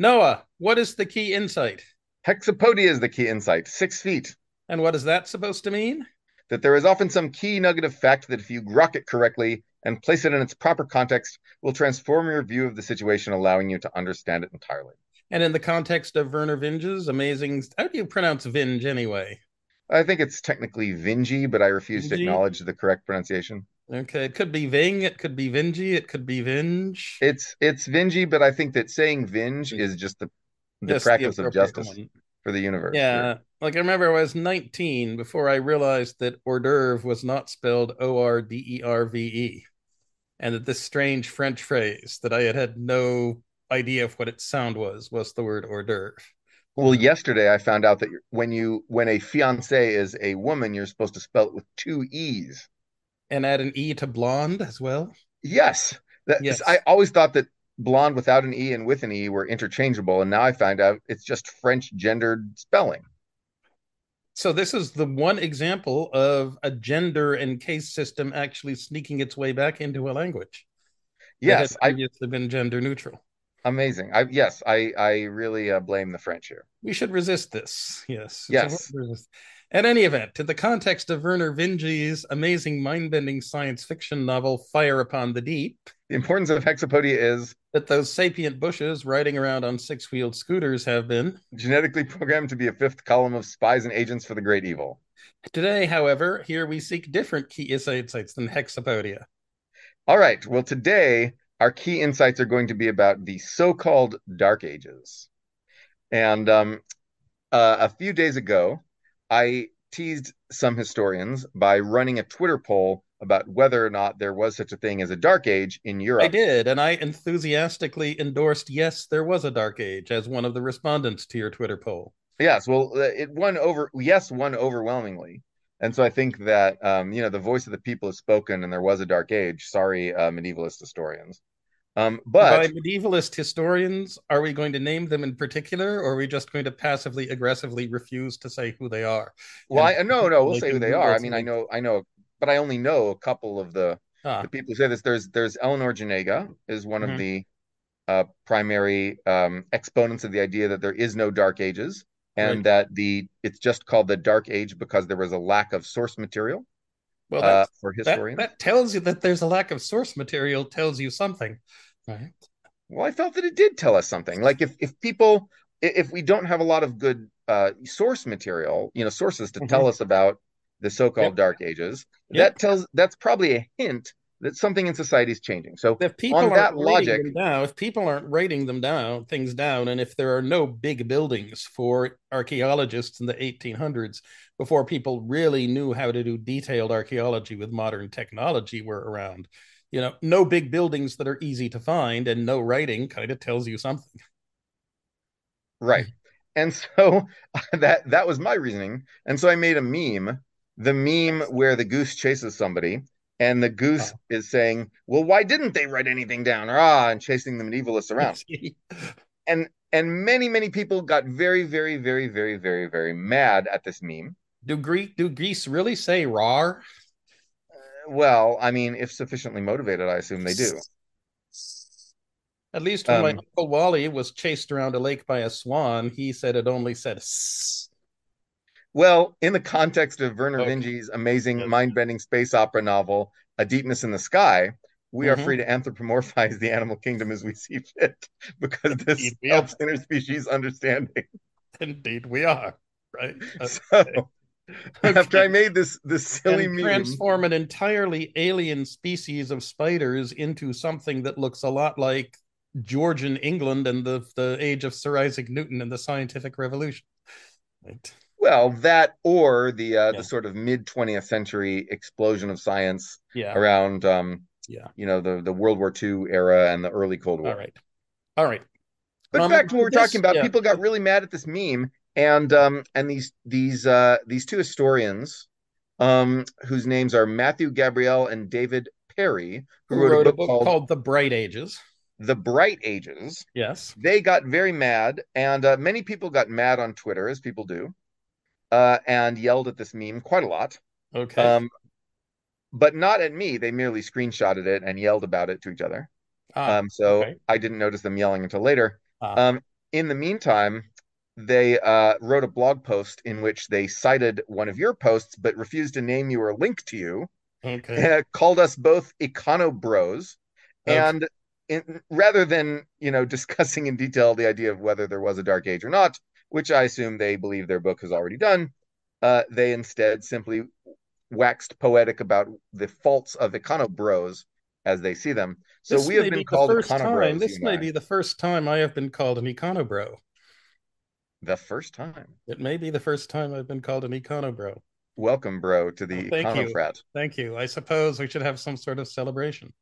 Noah, what is the key insight? Hexapodia is the key insight, 6 feet. And what is that supposed to mean? That there is often some key nugget of fact that if you grok it correctly and place it in its proper context, will transform your view of the situation, allowing you to understand it entirely. And in the context of Vernor Vinge's amazing... How do you pronounce Vinge anyway? I think it's technically Vinge, but I refuse to acknowledge the correct pronunciation. Okay, it could be Ving, it could be Vinge, it could be Vinge. It's Vinge, but I think that saying Vinge is just the practice of justice for the universe. Yeah, like I remember I was 19 before I realized that hors d'oeuvre was not spelled O-R-D-E-R-V-E, and that this strange French phrase that I had no idea of what its sound was the word hors d'oeuvre. Well, yesterday I found out that when a fiancé is a woman, you're supposed to spell it with two E's. And add an E to blonde as well? Yes. Yes. I always thought that blonde without an E and with an E were interchangeable, and now I find out it's just French gendered spelling. So this is the one example of a gender and case system actually sneaking its way back into a language. Yes. That had previously been gender neutral. Amazing. I really blame the French here. We should resist this. Yes. At any event, in the context of Vernor Vinge's amazing mind-bending science fiction novel, Fire Upon the Deep, the importance of Hexapodia is that those sapient bushes riding around on six-wheeled scooters have been genetically programmed to be a fifth column of spies and agents for the great evil. Today, however, here we seek different key insights than Hexapodia. All right. Well, today... our key insights are going to be about the so-called Dark Ages. And a few days ago, I teased some historians by running a Twitter poll about whether or not there was such a thing as a Dark Age in Europe. I did, and I enthusiastically endorsed, yes, there was a Dark Age as one of the respondents to your Twitter poll. Yes, well, it won overwhelmingly. And so I think that, the voice of the people has spoken and there was a Dark Age. Sorry, medievalist historians. But by medievalist historians, are we going to name them in particular, or are we just going to passively, aggressively refuse to say who they are? Well, no, we'll say who they are. I mean, I know, but I only know a couple of the people who say this. There's Eleanor Janega is one of the primary exponents of the idea that there is no Dark Ages. And right. That it's just called the Dark Age because there was a lack of source material for historians. That tells you that there's a lack of source material, tells you something, right? Well, I felt that it did tell us something. Like if we don't have a lot of good source material, sources to tell us about the so-called Dark Ages, that's probably a hint that something in society is changing. So if people aren't writing them down, and if there are no big buildings for archaeologists in the 1800s, before people really knew how to do detailed archaeology with modern technology were around, no big buildings that are easy to find and no writing kind of tells you something. Right. And so that was my reasoning. And so I made a meme, the meme where the goose chases somebody. And the goose is saying, well, why didn't they write anything down? And chasing the medievalists around. And many, many people got very, very, very, very, very, very mad at this meme. Do Greece really say rar? Well, I mean, if sufficiently motivated, I assume they do. At least when my Uncle Wally was chased around a lake by a swan, he said it only said s. Well, in the context of Vernor Vinge's amazing mind-bending space opera novel, A Deepness in the Sky, we are free to anthropomorphize the animal kingdom as we see fit, because this helps interspecies understanding. Indeed we are, right? After I made this silly meme... transform an entirely alien species of spiders into something that looks a lot like Georgian England and the age of Sir Isaac Newton and the scientific revolution. Right. Well, that or the sort of mid-20th century explosion of science around, the World War II era and the early Cold War. All right. But back to what we're talking about, people got really mad at this meme, and these two historians, whose names are Matthew Gabrielle and David Perry, who wrote a book called The Bright Ages. The Bright Ages. Yes. They got very mad, and many people got mad on Twitter, as people do. And yelled at this meme quite a lot. Okay. But not at me. They merely screenshotted it and yelled about it to each other. I didn't notice them yelling until later. In the meantime, they wrote a blog post in which they cited one of your posts, but refused to name you or link to you. Okay. Called us both Econobros. Okay. And rather than, you know, discussing in detail the idea of whether there was a Dark Age or not, which I assume they believe their book has already done, they instead simply waxed poetic about the faults of Econobros as they see them. So this we have been called Econobros. This may be the first time I have been called an Econobro. The first time. It may be the first time I've been called an Econobro. Welcome, bro, to the Econofrat. Thank you. I suppose we should have some sort of celebration.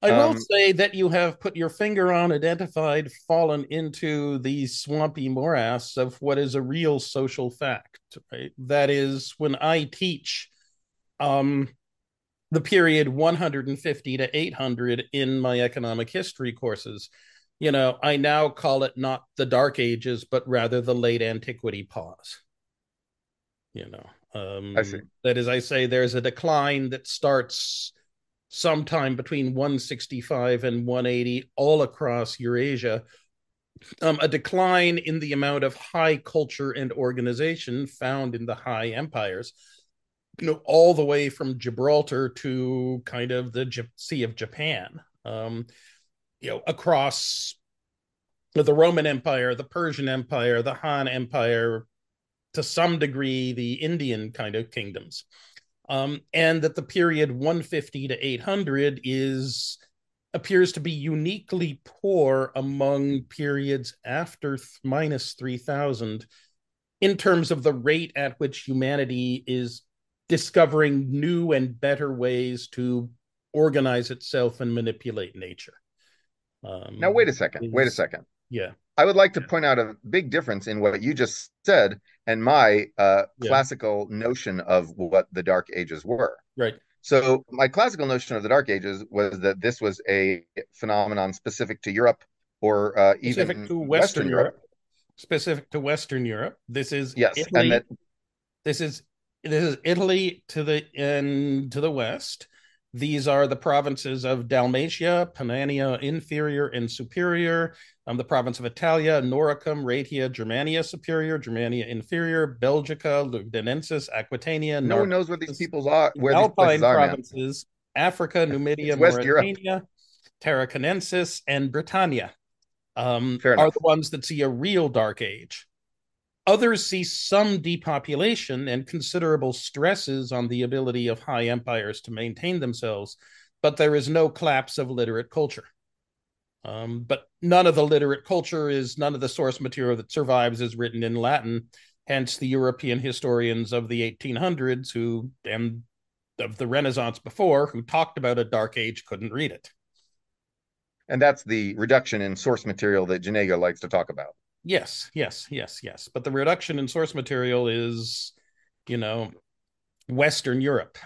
I will say that you have put your finger on, identified, fallen into the swampy morass of what is a real social fact, right? That is, when I teach the period 150 to 800 in my economic history courses, you know, I now call it not the Dark Ages, but rather the Late-Antiquity Pause. You know, I see. That is, I say there's a decline that starts sometime between 165 and 180 all across Eurasia, a decline in the amount of high culture and organization found in the high empires, you know, all the way from Gibraltar to kind of the Sea of Japan, you know, across the Roman Empire, the Persian Empire, the Han Empire, to some degree, the Indian kind of kingdoms. And that the period 150 to 800 appears to be uniquely poor among periods after minus 3000 in terms of the rate at which humanity is discovering new and better ways to organize itself and manipulate nature. Now, wait a second. Yeah. I would like to point out a big difference in what you just said and my classical notion of what the Dark Ages were. Right. So my classical notion of the Dark Ages was that this was a phenomenon specific to Europe or even specific to Western Europe. Specific to Western Europe. This is Italy. And this is Italy to the west. These are the provinces of Dalmatia, Pannonia Inferior and Superior, the province of Italia, Noricum, Raetia, Germania Superior, Germania Inferior, Belgica, Lugdunensis, Aquitania. No one knows where these peoples are. Where Alpine provinces, Africa, Numidia, Mauritania, Tarraconensis, and Britannia are the ones that see a real Dark Age. Others see some depopulation and considerable stresses on the ability of high empires to maintain themselves, but there is no collapse of literate culture. But none of the literate culture none of the source material that survives is written in Latin, hence the European historians of the 1800s and of the Renaissance before who talked about a Dark Age couldn't read it. And that's the reduction in source material that Janega likes to talk about. Yes. But the reduction in source material is, you know, Western Europe,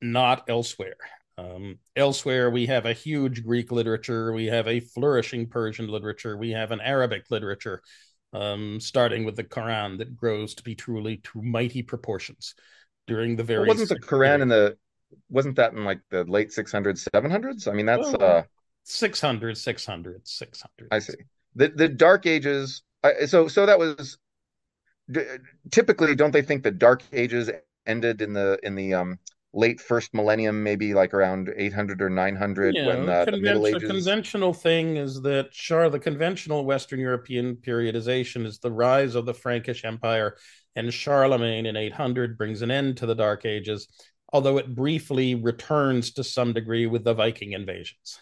not elsewhere. Elsewhere, we have a huge Greek literature. We have a flourishing Persian literature. We have an Arabic literature, starting with the Quran, that grows to be truly to mighty proportions during the various... Well, wasn't the Quran wasn't that in like the late 600s, 700s? I mean, that's... 600. I see. The Dark Ages, so that was typically, don't they think the Dark Ages ended in the late first millennium, maybe like around 800 or 900? Yeah, when the Middle Ages... The conventional thing is that the conventional Western European periodization is the rise of the Frankish Empire, and Charlemagne in 800 brings an end to the Dark Ages, although it briefly returns to some degree with the Viking invasions.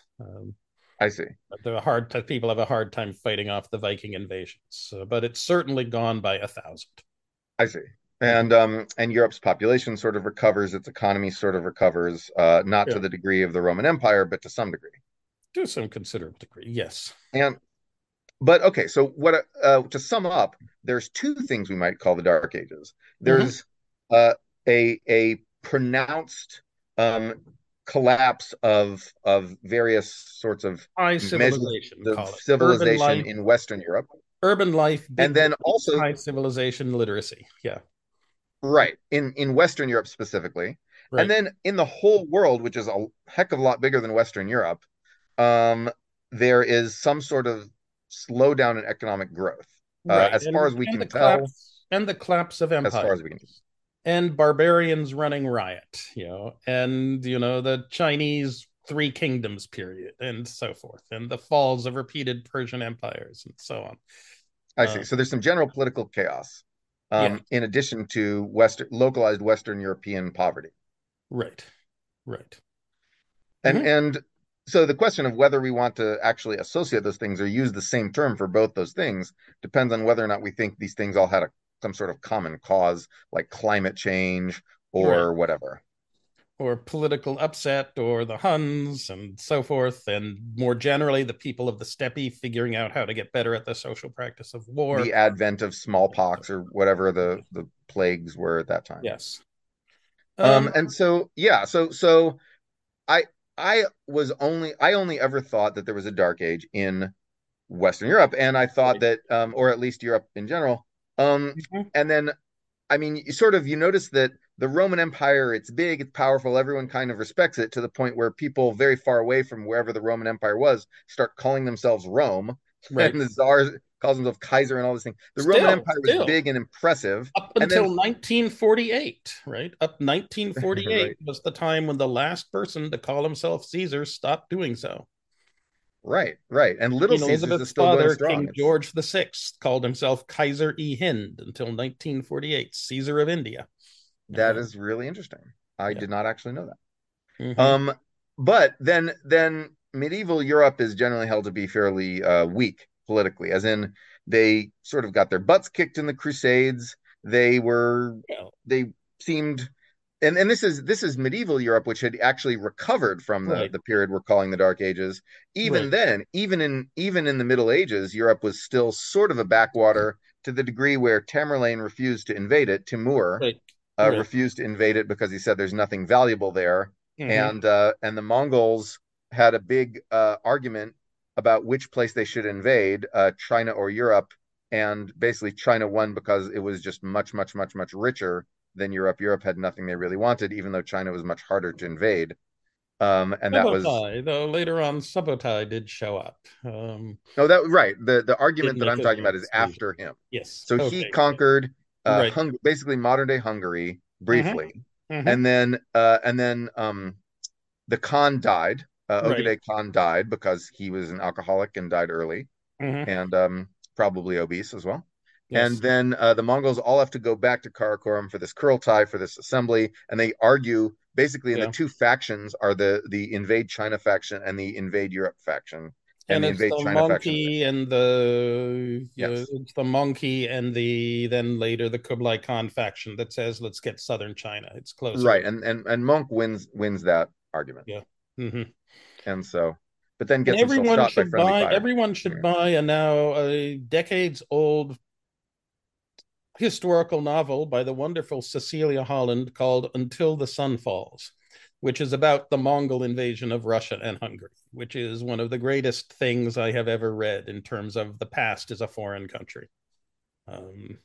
I see. People have a hard time fighting off the Viking invasions, but it's certainly gone by 1,000. I see. And Europe's population sort of recovers, its economy sort of recovers, not to the degree of the Roman Empire, but to some degree. To some considerable degree, yes. Okay, so what? To sum up, there's two things we might call the Dark Ages. There's a pronounced collapse of various sorts of high civilization in Western Europe, urban life, and then also high civilization literacy. Yeah, right. In Western Europe specifically, right. And then in the whole world, which is a heck of a lot bigger than Western Europe, there is some sort of slowdown in economic growth, right. As far as we can tell, and the collapse of empires, as far as we can, and barbarians running riot, and the Chinese Three Kingdoms period, and so forth, and the falls of repeated Persian empires, and so on. I see. So there's some general political chaos, in addition to localized Western European poverty. Right. And so the question of whether we want to actually associate those things or use the same term for both those things depends on whether or not we think these things all had some sort of common cause, like climate change or whatever. Or political upset, or the Huns, and so forth, and more generally, the people of the steppe figuring out how to get better at the social practice of war. The advent of smallpox, or whatever the plagues were at that time. Yes. And so, yeah, so I only ever thought that there was a Dark Age in Western Europe, and I thought that, or at least Europe in general. And then, I mean, you notice that the Roman Empire, it's big, it's powerful, everyone kind of respects it, to the point where people very far away from wherever the Roman Empire was start calling themselves Rome, right. And the czar calls himself Kaiser and all this thing. The Roman Empire was big and impressive. Up until 1948, right? Up 1948 right. was the time when the last person to call himself Caesar stopped doing so. Right. And little Caesar is still going strong. King George VI called himself Kaiser-i-Hind until 1948, Caesar of India. That is really interesting. I did not actually know that. But then medieval Europe is generally held to be fairly weak politically, as in they sort of got their butts kicked in the Crusades. They seemed, and this is medieval Europe, which had actually recovered from the period we're calling the Dark Ages. Even then, even in the Middle Ages, Europe was still sort of a backwater, to the degree where Tamerlane refused to invade it. Timur. Right. Refused to invade it because he said there's nothing valuable there, and the Mongols had a big argument about which place they should invade, China or Europe, and basically China won because it was just much richer than Europe. Europe had nothing they really wanted, even though China was much harder to invade. And Subutai, that was, though later on Subutai did show up. The argument that I'm talking about is after him. Yes. So he conquered. Basically modern-day Hungary briefly, and then the Khan died. Ogedei Khan died because he was an alcoholic and died early, and probably obese as well. Yes. And then the Mongols all have to go back to Karakorum for this Kurultai, for this assembly, and they argue basically. And the two factions are the invade China faction and the invade Europe faction. And it's the Möngke and then later the Kublai Khan faction that says let's get southern China. It's closer, right? And Möngke wins that argument. Yeah. And so, but then gets himself shot by friendly fire. Everyone should buy a decades old historical novel by the wonderful Cecilia Holland called Until the Sun Falls, which is about the Mongol invasion of Russia and Hungary, which is one of the greatest things I have ever read in terms of the past as a foreign country. And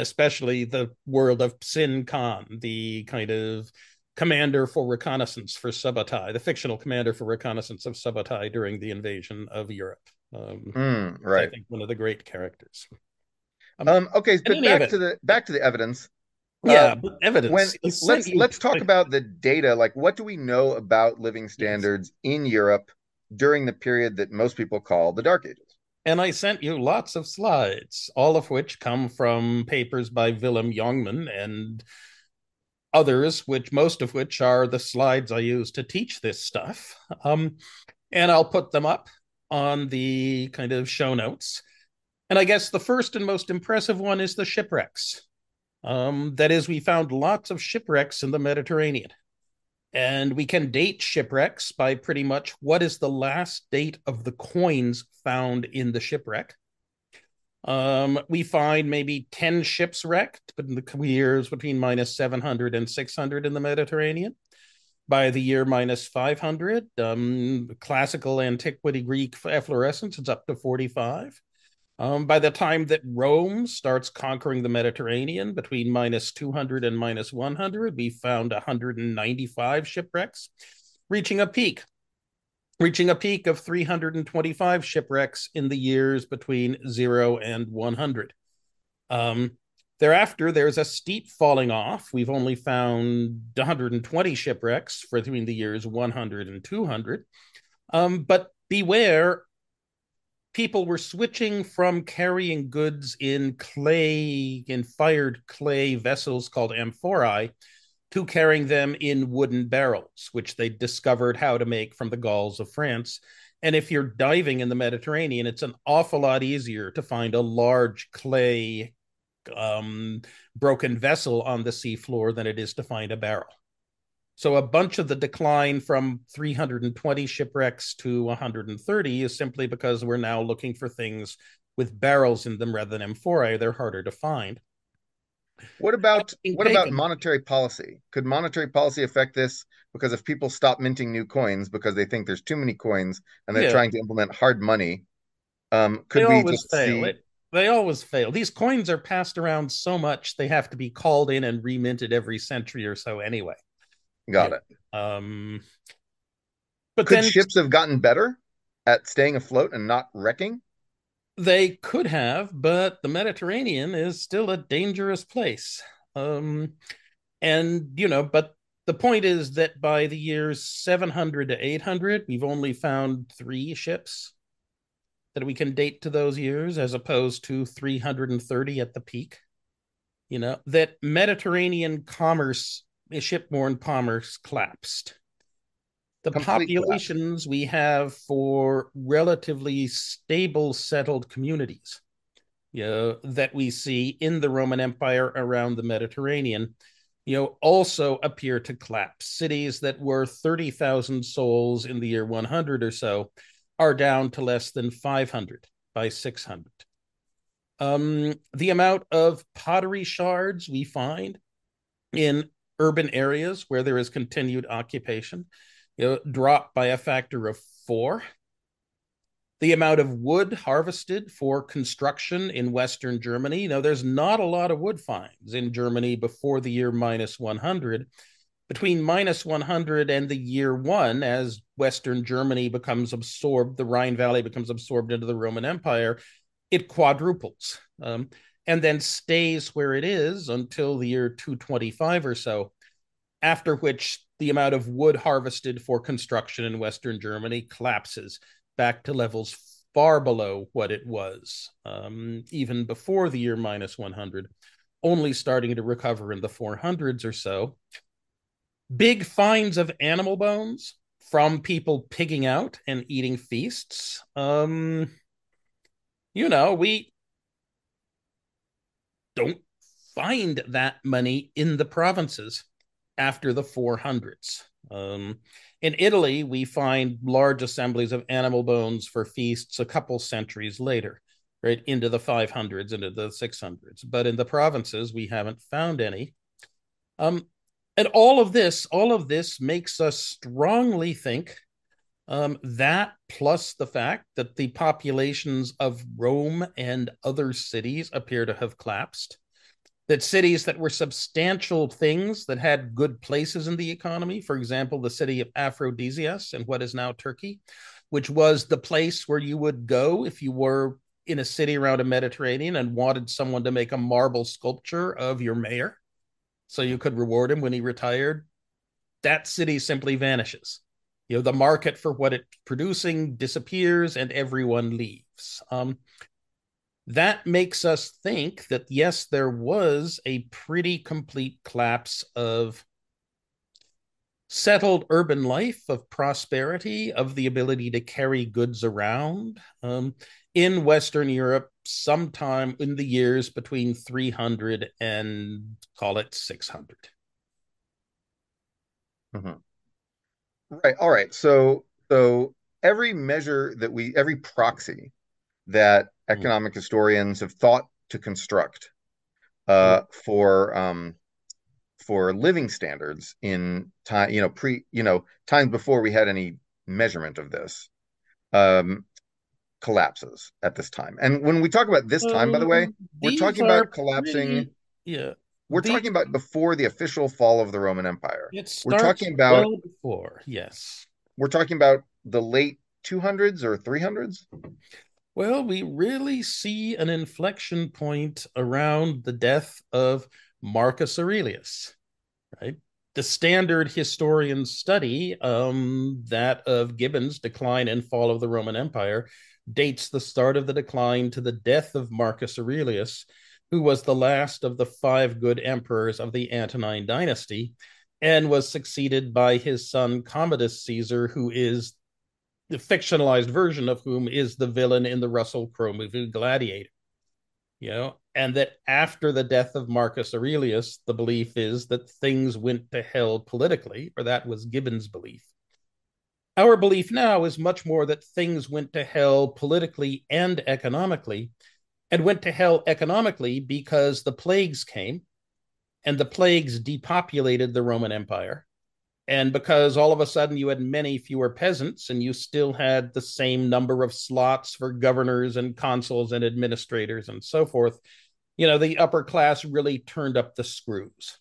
especially the world of Sin Khan, the kind of commander for reconnaissance for Subutai, the fictional commander for reconnaissance of Subutai during the invasion of Europe. I think one of the great characters. Back to the evidence. But evidence. Let's talk about the data. Like, what do we know about living standards in Europe during the period that most people call the Dark Ages? And I sent you lots of slides, all of which come from papers by Willem Jongman and others, most of which are the slides I use to teach this stuff. And I'll put them up on the kind of show notes. And I guess the first and most impressive one is the shipwrecks. That is, we found lots of shipwrecks in the Mediterranean, and we can date shipwrecks by pretty much what is the last date of the coins found in the shipwreck. We find maybe 10 ships wrecked in the years between minus 700 and 600 in the Mediterranean. By the year minus 500, classical antiquity Greek efflorescence, it's up to 45. By the time that Rome starts conquering the Mediterranean, between minus 200 and minus 100, we found 195 shipwrecks, reaching a peak reaching a peak of 325 shipwrecks in the years between 0 and 100. Thereafter, there's a steep falling off. We've only found 120 shipwrecks for between the years 100 and 200. But beware, people were switching from carrying goods in clay, in fired clay vessels called amphorae, to carrying them in wooden barrels, which they discovered how to make from the Gauls of France. And if you're diving in the Mediterranean, it's an awful lot easier to find a large clay broken vessel on the seafloor than it is to find a barrel. So a bunch of the decline from 320 shipwrecks to 130 is simply because we're now looking for things with barrels in them rather than amphorae. They're harder to find. What about monetary policy? Could monetary policy affect this? Because if people stop minting new coins because they think there's too many coins and they're trying to implement hard money, could we just fail? They always fail. These coins are passed around so much they have to be called in and reminted every century or so anyway. Got it. But could ships have gotten better at staying afloat and not wrecking? They could have, but the Mediterranean is still a dangerous place. But the point is that by the years 700 to 800, we've only found 3 ships that we can date to those years, as opposed to 330 at the peak. You know, that Mediterranean commerce, shipborne commerce, collapsed. The populations we have for relatively stable settled communities that we see in the Roman Empire around the Mediterranean, also appear to collapse. Cities that were 30,000 souls in the year 100 or so are down to less than 500 by 600. The amount of pottery shards we find in urban areas where there is continued occupation dropped by a factor of 4. The amount of wood harvested for construction in Western Germany. Now, there's not a lot of wood finds in Germany before the year minus 100. Between minus 100 and the year 1, as Western Germany becomes absorbed, the Rhine Valley becomes absorbed into the Roman Empire, it quadruples and then stays where it is until the year 225 or so, after which the amount of wood harvested for construction in Western Germany collapses back to levels far below what it was, even before the year minus 100, only starting to recover in the 400s or so. Big finds of animal bones from people pigging out and eating feasts. We don't find that many in the provinces after the 400s. In Italy, we find large assemblies of animal bones for feasts a couple centuries later, right, into the 500s, into the 600s. But in the provinces, we haven't found any. And all of this makes us strongly think that, plus the fact that the populations of Rome and other cities appear to have collapsed, that cities that were substantial things that had good places in the economy, for example, the city of Aphrodisias in what is now Turkey, which was the place where you would go if you were in a city around the Mediterranean and wanted someone to make a marble sculpture of your mayor, so you could reward him when he retired. That city simply vanishes. The market for what it's producing disappears and everyone leaves. That makes us think that, yes, there was a pretty complete collapse of settled urban life, of prosperity, of the ability to carry goods around in Western Europe sometime in the years between 300 and, call it, 600. Mm-hmm. Right. All right. So every measure that every proxy that economic historians have thought to construct for living standards in time, times before we had any measurement of this, collapses at this time. And when we talk about this time, by the way, we're talking about collapsing. We're talking about before the official fall of the Roman Empire. We're talking about before. Yes, we're talking about the late 200s or 300s? Well, we really see an inflection point around the death of Marcus Aurelius, right? The standard historian study, that of Gibbon's Decline and Fall of the Roman Empire, dates the start of the decline to the death of Marcus Aurelius, who was the last of the five good emperors of the Antonine dynasty, and was succeeded by his son Commodus Caesar, who is the fictionalized version of whom is the villain in the Russell Crowe movie Gladiator. You know, and that after the death of Marcus Aurelius, the belief is that things went to hell politically, or that was Gibbon's belief. Our belief now is much more that things went to hell politically and economically, and went to hell economically because the plagues came, and the plagues depopulated the Roman Empire. And because all of a sudden you had many fewer peasants, and you still had the same number of slots for governors and consuls and administrators and so forth, you know, the upper class really turned up the screws,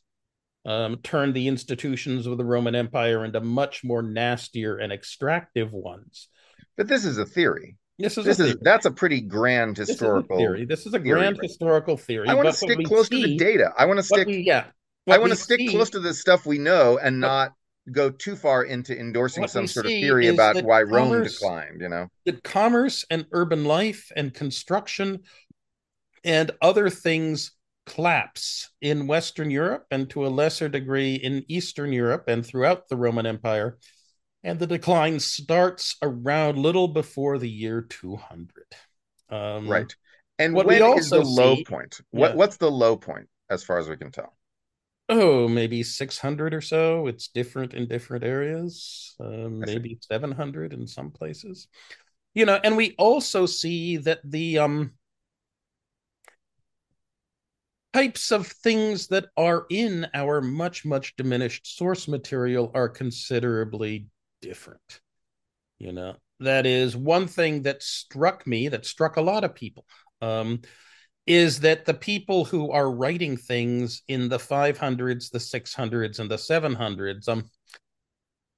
turned the institutions of the Roman Empire into much more nastier and extractive ones. But this is a theory. That's a pretty grand historical theory. This is a grand historical theory. I want to stick close to the data. I want to stick. Yeah. I want to stick close to the stuff we know and not go too far into endorsing some sort of theory about why Rome declined, you know? That commerce and urban life and construction and other things collapse in Western Europe and to a lesser degree in Eastern Europe and throughout the Roman Empire. And the decline starts around little before the year 200. Right. And when is the low point? What's the low point as far as we can tell? Oh, maybe 600 or so. It's different in different areas, maybe 700 in some places. You know, and we also see that the types of things that are in our much, much diminished source material are considerably different. You know, that is one thing that struck me, that struck a lot of people, is that the people who are writing things in the 500s, the 600s, and the 700s,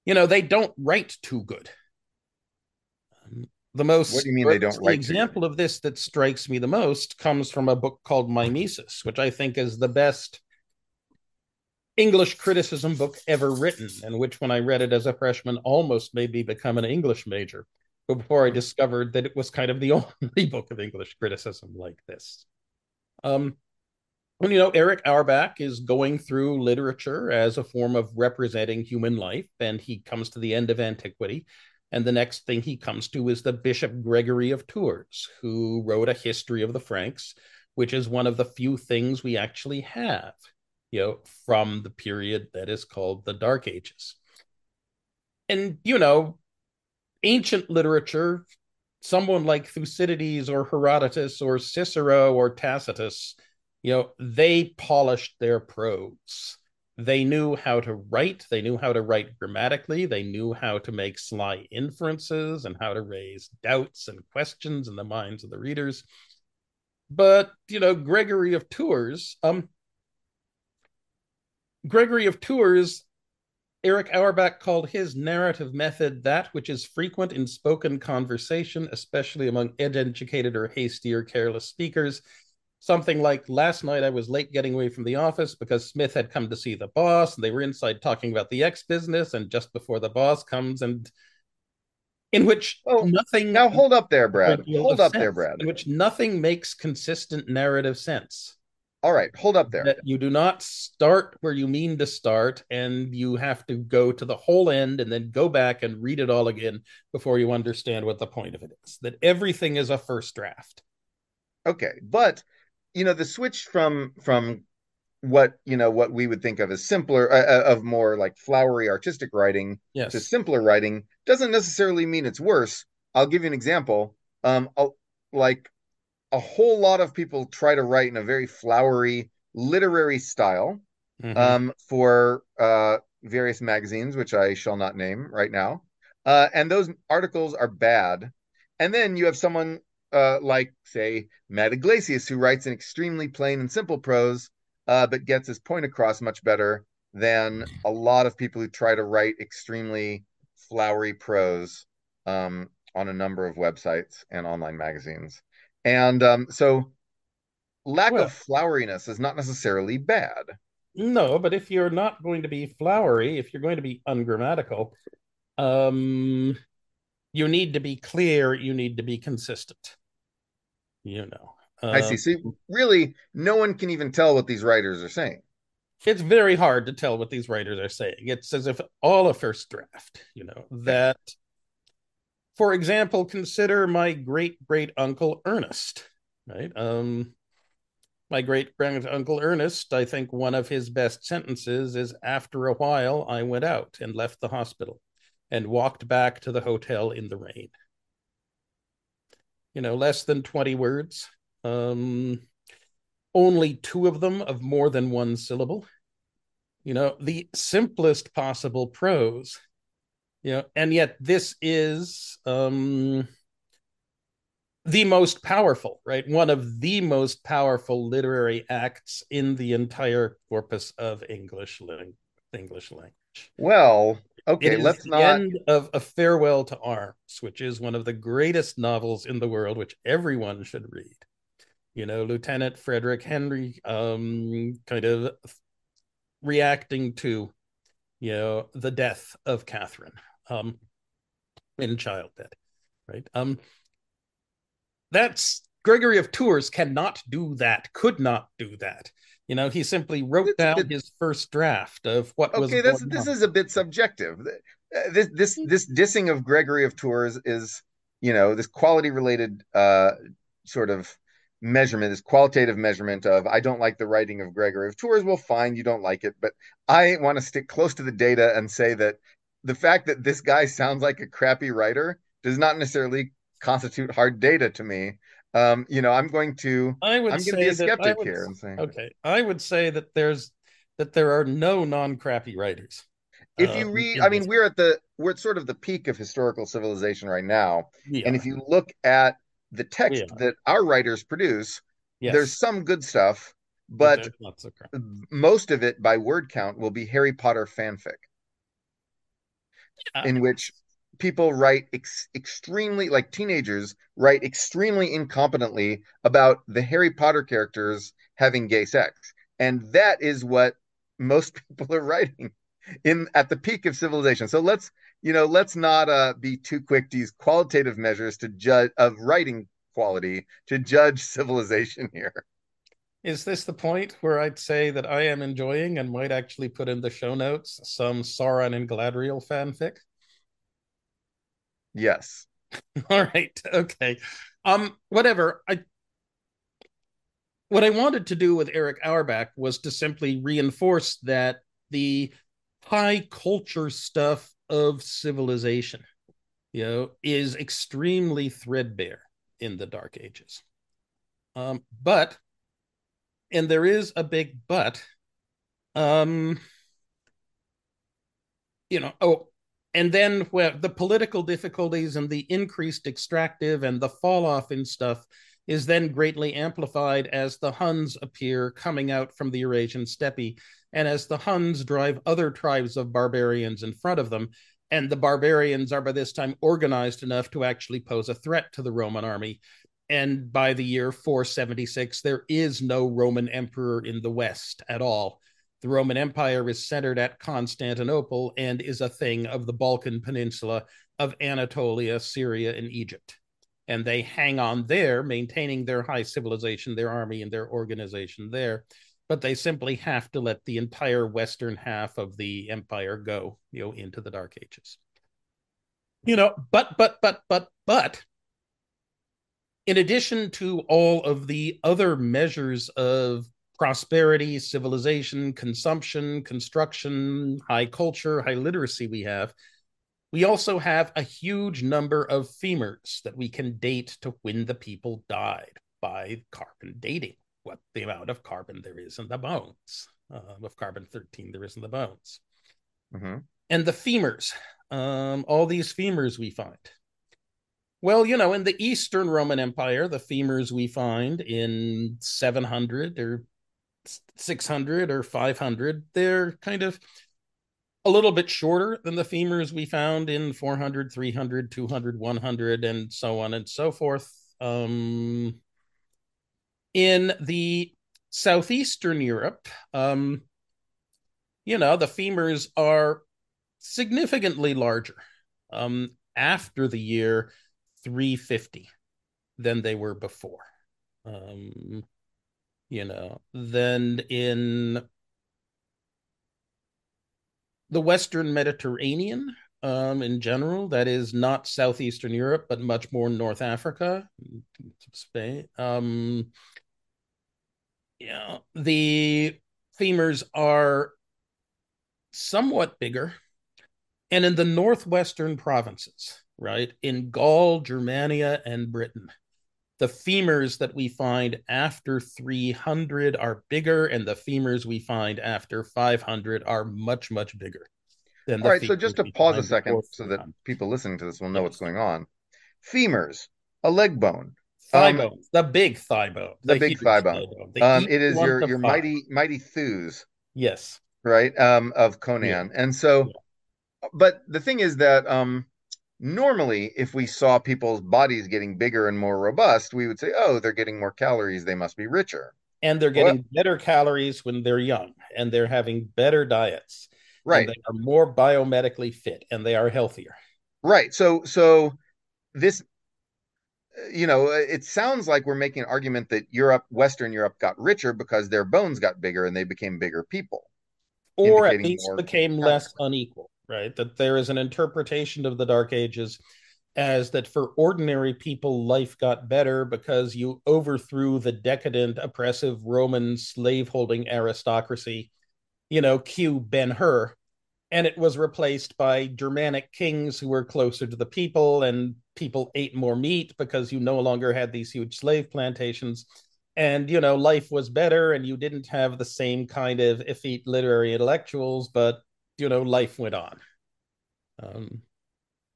you know, they don't write too good. The most what do you mean they don't write example of this that strikes me the most comes from a book called Mimesis, which I think is the best English criticism book ever written, and which, when I read it as a freshman, almost made me become an English major, before I discovered that it was kind of the only book of English criticism like this. You know, Eric Auerbach is going through literature as a form of representing human life, and he comes to the end of antiquity, and the next thing he comes to is the Bishop Gregory of Tours, who wrote a history of the Franks, which is one of the few things we actually have, you know, from the period that is called the Dark Ages. And, you know, ancient literature, someone like Thucydides or Herodotus or Cicero or Tacitus, you know, they polished their prose. They knew how to write. They knew how to write grammatically. They knew how to make sly inferences and how to raise doubts and questions in the minds of the readers. But, you know, Gregory of Tours, Eric Auerbach called his narrative method that which is frequent in spoken conversation, especially among uneducated or hasty or careless speakers. Something like, last night I was late getting away from the office because Smith had come to see the boss, and they were inside talking about the X business, and just before the boss comes, and in which nothing... Now hold up there, Brad. In which nothing makes consistent narrative sense. All right, hold up there. That you do not start where you mean to start, and you have to go to the whole end and then go back and read it all again before you understand what the point of it is. That everything is a first draft. Okay, but, you know, the switch from what, you know, what we would think of as simpler, of more like flowery artistic writing to simpler writing doesn't necessarily mean it's worse. I'll give you an example. A whole lot of people try to write in a very flowery literary style for various magazines, which I shall not name right now. And those articles are bad. And then you have someone like, say, Matt Iglesias, who writes in extremely plain and simple prose, but gets his point across much better than a lot of people who try to write extremely flowery prose on a number of websites and online magazines. And so lack of floweriness is not necessarily bad. No, but if you're not going to be flowery, if you're going to be ungrammatical, you need to be clear, you need to be consistent. You know. I see. So really, no one can even tell what these writers are saying. It's very hard to tell what these writers are saying. It's as if all a first draft, you know, that, for example, consider my great-great-uncle Ernest, right? My great-great-uncle Ernest, I think one of his best sentences is, "After a while, I went out and left the hospital and walked back to the hotel in the rain." You know, less than 20 words. Only two of them of more than one syllable. You know, the simplest possible prose. You know, and yet this is the most powerful, right? One of the most powerful literary acts in the entire corpus of English language. Well, okay, let's not. It is the end of A Farewell to Arms, which is one of the greatest novels in the world, which everyone should read. You know, Lieutenant Frederick Henry kind of reacting to, you know, the death of Catherine in childbed, right? That's Gregory of Tours cannot do that, could not do that. You know, he simply wrote down his first draft of what was going on. Okay, this is a bit subjective. This dissing of Gregory of Tours is, you know, this quality-related sort of measurement, this qualitative measurement of, I don't like the writing of Gregory of Tours. Well, fine, you don't like it, but I want to stick close to the data and say that the fact that this guy sounds like a crappy writer does not necessarily constitute hard data to me. You know, I'm going to be a skeptic here. I would say that there are no non-crappy writers. If you read, I mean, we're at sort of the peak of historical civilization right now, and if you look at the text that our writers produce, there's some good stuff, but so most of it by word count will be Harry Potter fanfic, in which people write extremely, like teenagers write extremely incompetently about the Harry Potter characters having gay sex. And that is what most people are writing in at the peak of civilization. So let's not be too quick to use qualitative measures to judge of writing quality to judge civilization here. Is this the point where I'd say that I am enjoying and might actually put in the show notes some Sauron and Galadriel fanfic? Yes. All right. Okay. Whatever. What I wanted to do with Eric Auerbach was to simply reinforce that the high culture stuff of civilization, you know, is extremely threadbare in the Dark Ages. But, and there is a big but, you know, and then well, the political difficulties and the increased extractive and the fall off in stuff is then greatly amplified as the Huns appear coming out from the Eurasian steppe, and as the Huns drive other tribes of barbarians in front of them, and the barbarians are by this time organized enough to actually pose a threat to the Roman army. And by the year 476, there is no Roman emperor in the West at all. The Roman Empire is centered at Constantinople and is a thing of the Balkan Peninsula, of Anatolia, Syria, and Egypt. And they hang on there, maintaining their high civilization, their army, and their organization there. But they simply have to let the entire western half of the empire go, you know, into the Dark Ages. You know, but in addition to all of the other measures of prosperity, civilization, consumption, construction, high culture, high literacy we have, we also have a huge number of femurs that we can date to when the people died by carbon dating, what the amount of carbon there is in the bones, of carbon-13 there is in the bones. Mm-hmm. And the femurs, all these femurs we find. Well, you know, in the Eastern Roman Empire, the femurs we find in 700 or 600 or 500, they're kind of a little bit shorter than the femurs we found in 400, 300, 200, 100, and so on and so forth. In the southeastern Europe, you know, the femurs are significantly larger after the year 350 than they were before. You know, then in the Western Mediterranean in general, that is not Southeastern Europe, but much more North Africa, Spain. Yeah, the femurs are somewhat bigger. And in the Northwestern provinces, right, in Gaul, Germania, and Britain, the femurs that we find after 300 are bigger, and the femurs we find after 500 are much, much bigger than the— All right, so just to pause a second so that people listening to this will know what's going on. Femurs, a leg bone. Thigh bone, the big thigh bone. The big thigh bone. It is your mighty thews. Yes. Right, of Conan. Yeah. And so, yeah. But the thing is that... normally, if we saw people's bodies getting bigger and more robust, we would say, oh, they're getting more calories, they must be richer. And they're getting better calories when they're young, and they're having better diets. Right. And they are more biomedically fit, and they are healthier. Right. So this, you know, it sounds like we're making an argument that Europe, Western Europe, got richer because their bones got bigger and they became bigger people. Or at least became less unequal. Right, that there is an interpretation of the Dark Ages as that for ordinary people, life got better because you overthrew the decadent, oppressive Roman slave-holding aristocracy, you know, cue Ben-Hur, and it was replaced by Germanic kings who were closer to the people, and people ate more meat because you no longer had these huge slave plantations. And, you know, life was better, and you didn't have the same kind of effete literary intellectuals, but you know, life went on.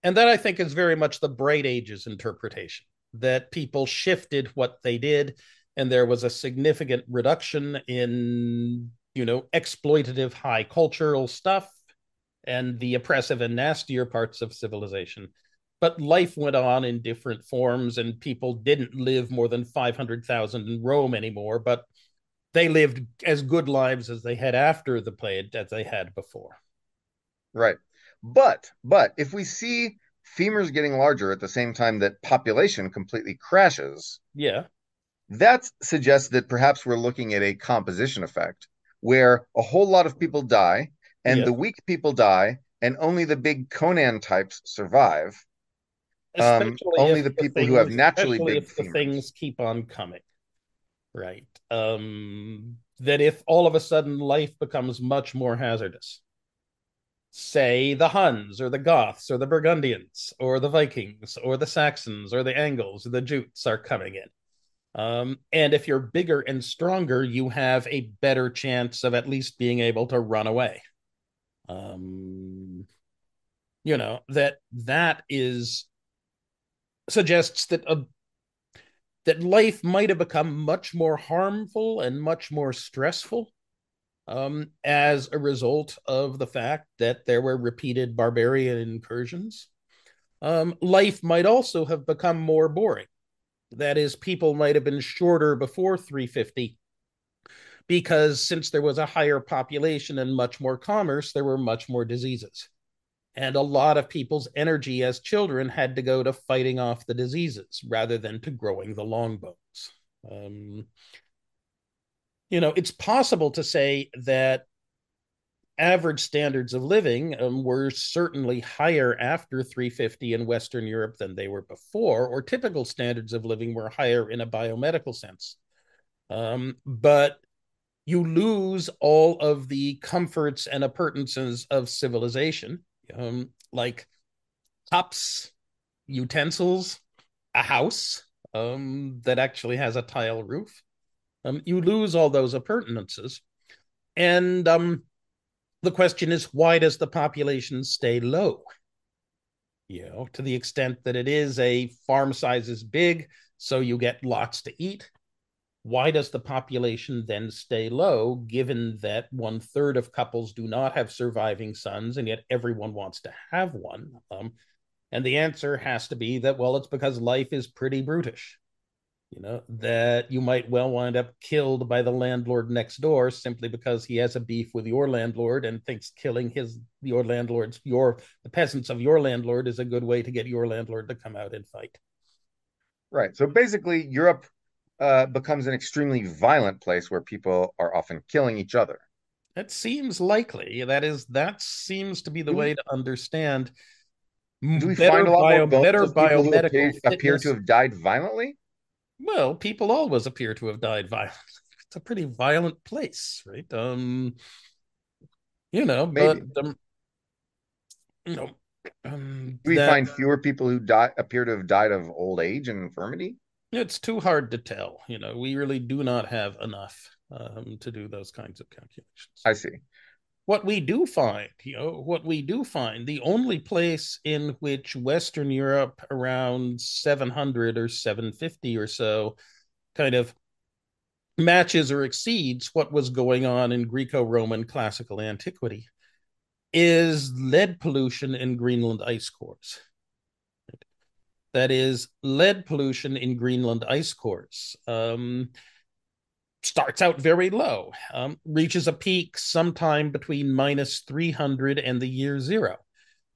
And that, I think, is very much the Bright Ages interpretation, that people shifted what they did, and there was a significant reduction in, you know, exploitative high cultural stuff and the oppressive and nastier parts of civilization. But life went on in different forms, and people didn't live more than 500,000 in Rome anymore, but they lived as good lives as they had after the plague as they had before. Right. But if we see femurs getting larger at the same time that population completely crashes, yeah, that suggests that perhaps we're looking at a composition effect where a whole lot of people die, and the weak people die, and only the big Conan types survive. Only the people who have naturally big femurs. The things keep on coming. Right. That if all of a sudden life becomes much more hazardous, say the Huns or the Goths or the Burgundians or the Vikings or the Saxons or the Angles or the Jutes are coming in. And if you're bigger and stronger, you have a better chance of at least being able to run away. You know, suggests that that life might have become much more harmful and much more stressful as a result of the fact that there were repeated barbarian incursions. Life might also have become more boring. That is, people might have been shorter before 350 because since there was a higher population and much more commerce, there were much more diseases. And a lot of people's energy as children had to go to fighting off the diseases rather than to growing the long bones. You know, it's possible to say that average standards of living were certainly higher after 350 in Western Europe than they were before, or typical standards of living were higher in a biomedical sense. But you lose all of the comforts and appurtenances of civilization. Like cups, utensils, a house that actually has a tile roof. You lose all those appurtenances. And the question is, why does the population stay low? You know, to the extent that it is a farm size is big, so you get lots to eat. Why does the population then stay low, given that 1/3 of couples do not have surviving sons, and yet everyone wants to have one? And the answer has to be that, well, it's because life is pretty brutish, you know, that you might well wind up killed by the landlord next door simply because he has a beef with your landlord and thinks killing the peasants of your landlord is a good way to get your landlord to come out and fight. Right. So basically, Europe becomes an extremely violent place where people are often killing each other. That seems likely. That seems to be the way to understand. Do we find a lot more bones of people who appear to have died violently? Well, people always appear to have died violently. It's a pretty violent place, right? Do we find fewer people who appear to have died of old age and infirmity? It's too hard to tell. You know, we really do not have enough to do those kinds of calculations. I see. What we do find, the only place in which Western Europe around 700 or 750 or so kind of matches or exceeds what was going on in Greco-Roman classical antiquity is lead pollution in Greenland ice cores. That is, lead pollution in Greenland ice cores starts out very low, reaches a peak sometime between -300 and the year zero.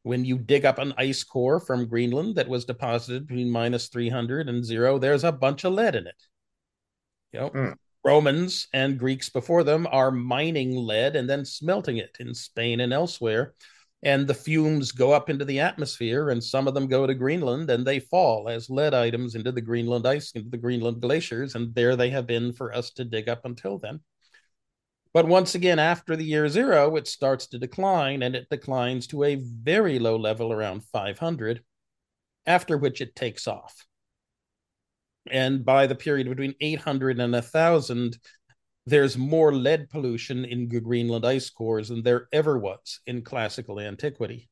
When you dig up an ice core from Greenland that was deposited between -300 and zero, there's a bunch of lead in it. Romans and Greeks before them are mining lead and then smelting it in Spain and elsewhere. And the fumes go up into the atmosphere, and some of them go to Greenland, and they fall as lead items into the Greenland ice, into the Greenland glaciers, and there they have been for us to dig up until then. But once again, after the year zero, it starts to decline, and it declines to a very low level around 500, after which it takes off. And by the period between 800 and 1,000, there's more lead pollution in Greenland ice cores than there ever was in classical antiquity.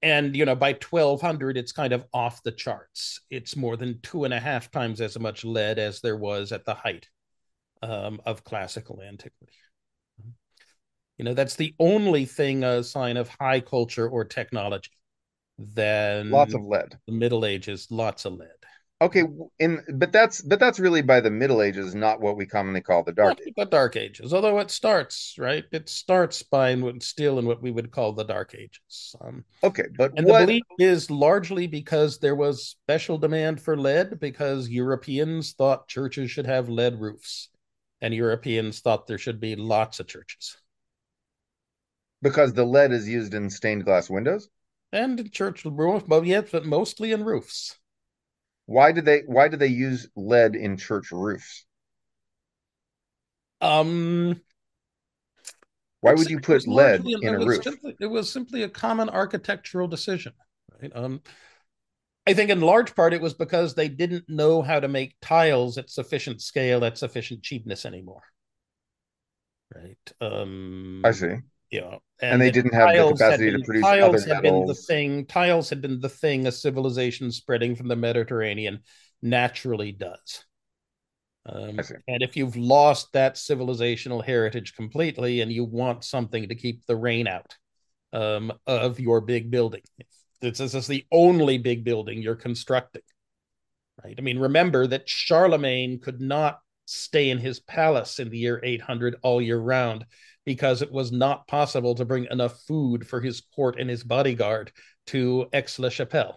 And, you know, by 1200, it's kind of off the charts. It's more than 2.5 times as much lead as there was at the height of classical antiquity. You know, that's the only thing, a sign of high culture or technology. Then lots of lead. The Middle Ages, lots of lead. Okay, but that's really by the Middle Ages, not what we commonly call the Dark Ages. The Dark Ages, although it starts, right? It starts in what we would call the Dark Ages. The belief is largely because there was special demand for lead, because Europeans thought churches should have lead roofs, and Europeans thought there should be lots of churches. Because the lead is used in stained glass windows? And in church roofs, but mostly in roofs. Why do they use lead in church roofs? Why would you put lead in a roof? It was simply a common architectural decision, right? I think in large part it was because they didn't know how to make tiles at sufficient scale at sufficient cheapness anymore, right? I see. You know, and they didn't have the capacity to produce other metals. Tiles had been the thing a civilization spreading from the Mediterranean naturally does. And if you've lost that civilizational heritage completely and you want something to keep the rain out of your big building, this is the only big building you're constructing, right? I mean, remember that Charlemagne could not stay in his palace in the year 800 all year round, because it was not possible to bring enough food for his court and his bodyguard to Aix-la-Chapelle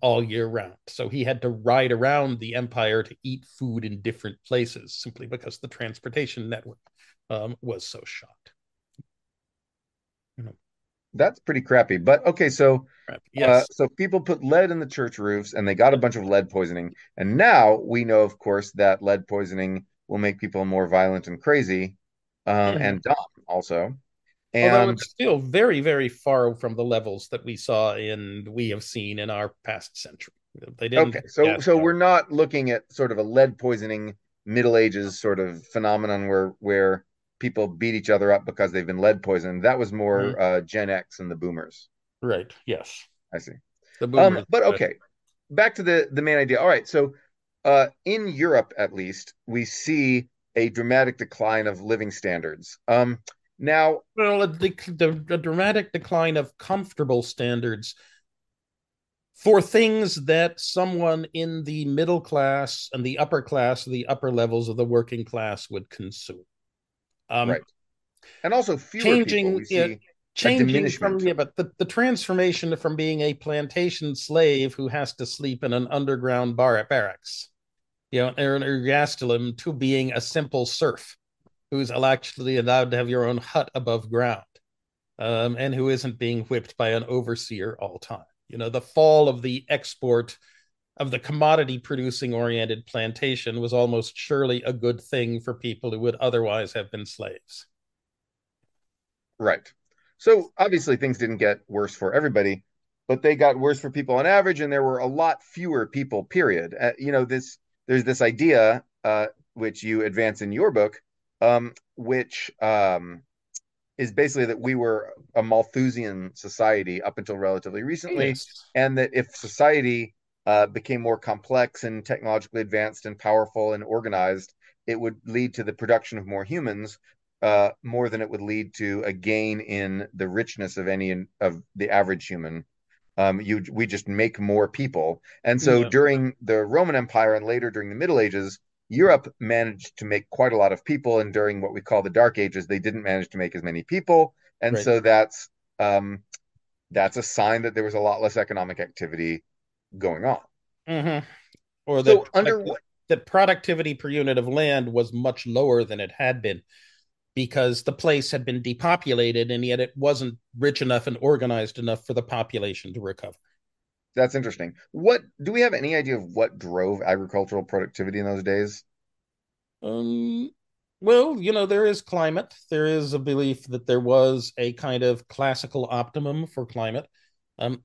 all year round. So he had to ride around the empire to eat food in different places, simply because the transportation network was so shot. That's pretty crappy, but okay, so yes. So people put lead in the church roofs, and they got a bunch of lead poisoning. And now we know, of course, that lead poisoning will make people more violent and crazy. And dumb also. And although it's still very, very far from the levels that we have seen in our past century. They didn't. Okay, so we're not looking at sort of a lead poisoning Middle Ages sort of phenomenon where people beat each other up because they've been lead poisoned. That was more Gen X and the boomers. Right, yes. I see. The boomers. But okay, back to the main idea. All right, so in Europe, at least, we see a dramatic decline of living standards. Now, well, the dramatic decline of comfortable standards for things that someone in the middle class and the upper class, the upper levels of the working class would consume. Right. And also fewer people. We see changing from the transformation from being a plantation slave who has to sleep in an underground barracks, an ergastulum, to being a simple serf who's actually allowed to have your own hut above ground, and who isn't being whipped by an overseer all time. The fall of the export of the commodity-producing oriented plantation was almost surely a good thing for people who would otherwise have been slaves. Right. So obviously things didn't get worse for everybody, but they got worse for people on average, and there were a lot fewer people, period. There's this idea, which you advance in your book, which is basically that we were a Malthusian society up until relatively recently, and that if society became more complex and technologically advanced and powerful and organized, it would lead to the production of more humans more than it would lead to a gain in the richness of any of the average human. We just make more people. And so during the Roman Empire and later during the Middle Ages, Europe managed to make quite a lot of people, and during what we call the Dark Ages, they didn't manage to make as many people, and so that's a sign that there was a lot less economic activity going on. Mm-hmm. Or so that productivity per unit of land was much lower than it had been, because the place had been depopulated, and yet it wasn't rich enough and organized enough for the population to recover. That's interesting. What do we have any idea of what drove agricultural productivity in those days? There is climate. There is a belief that there was a kind of classical optimum for climate,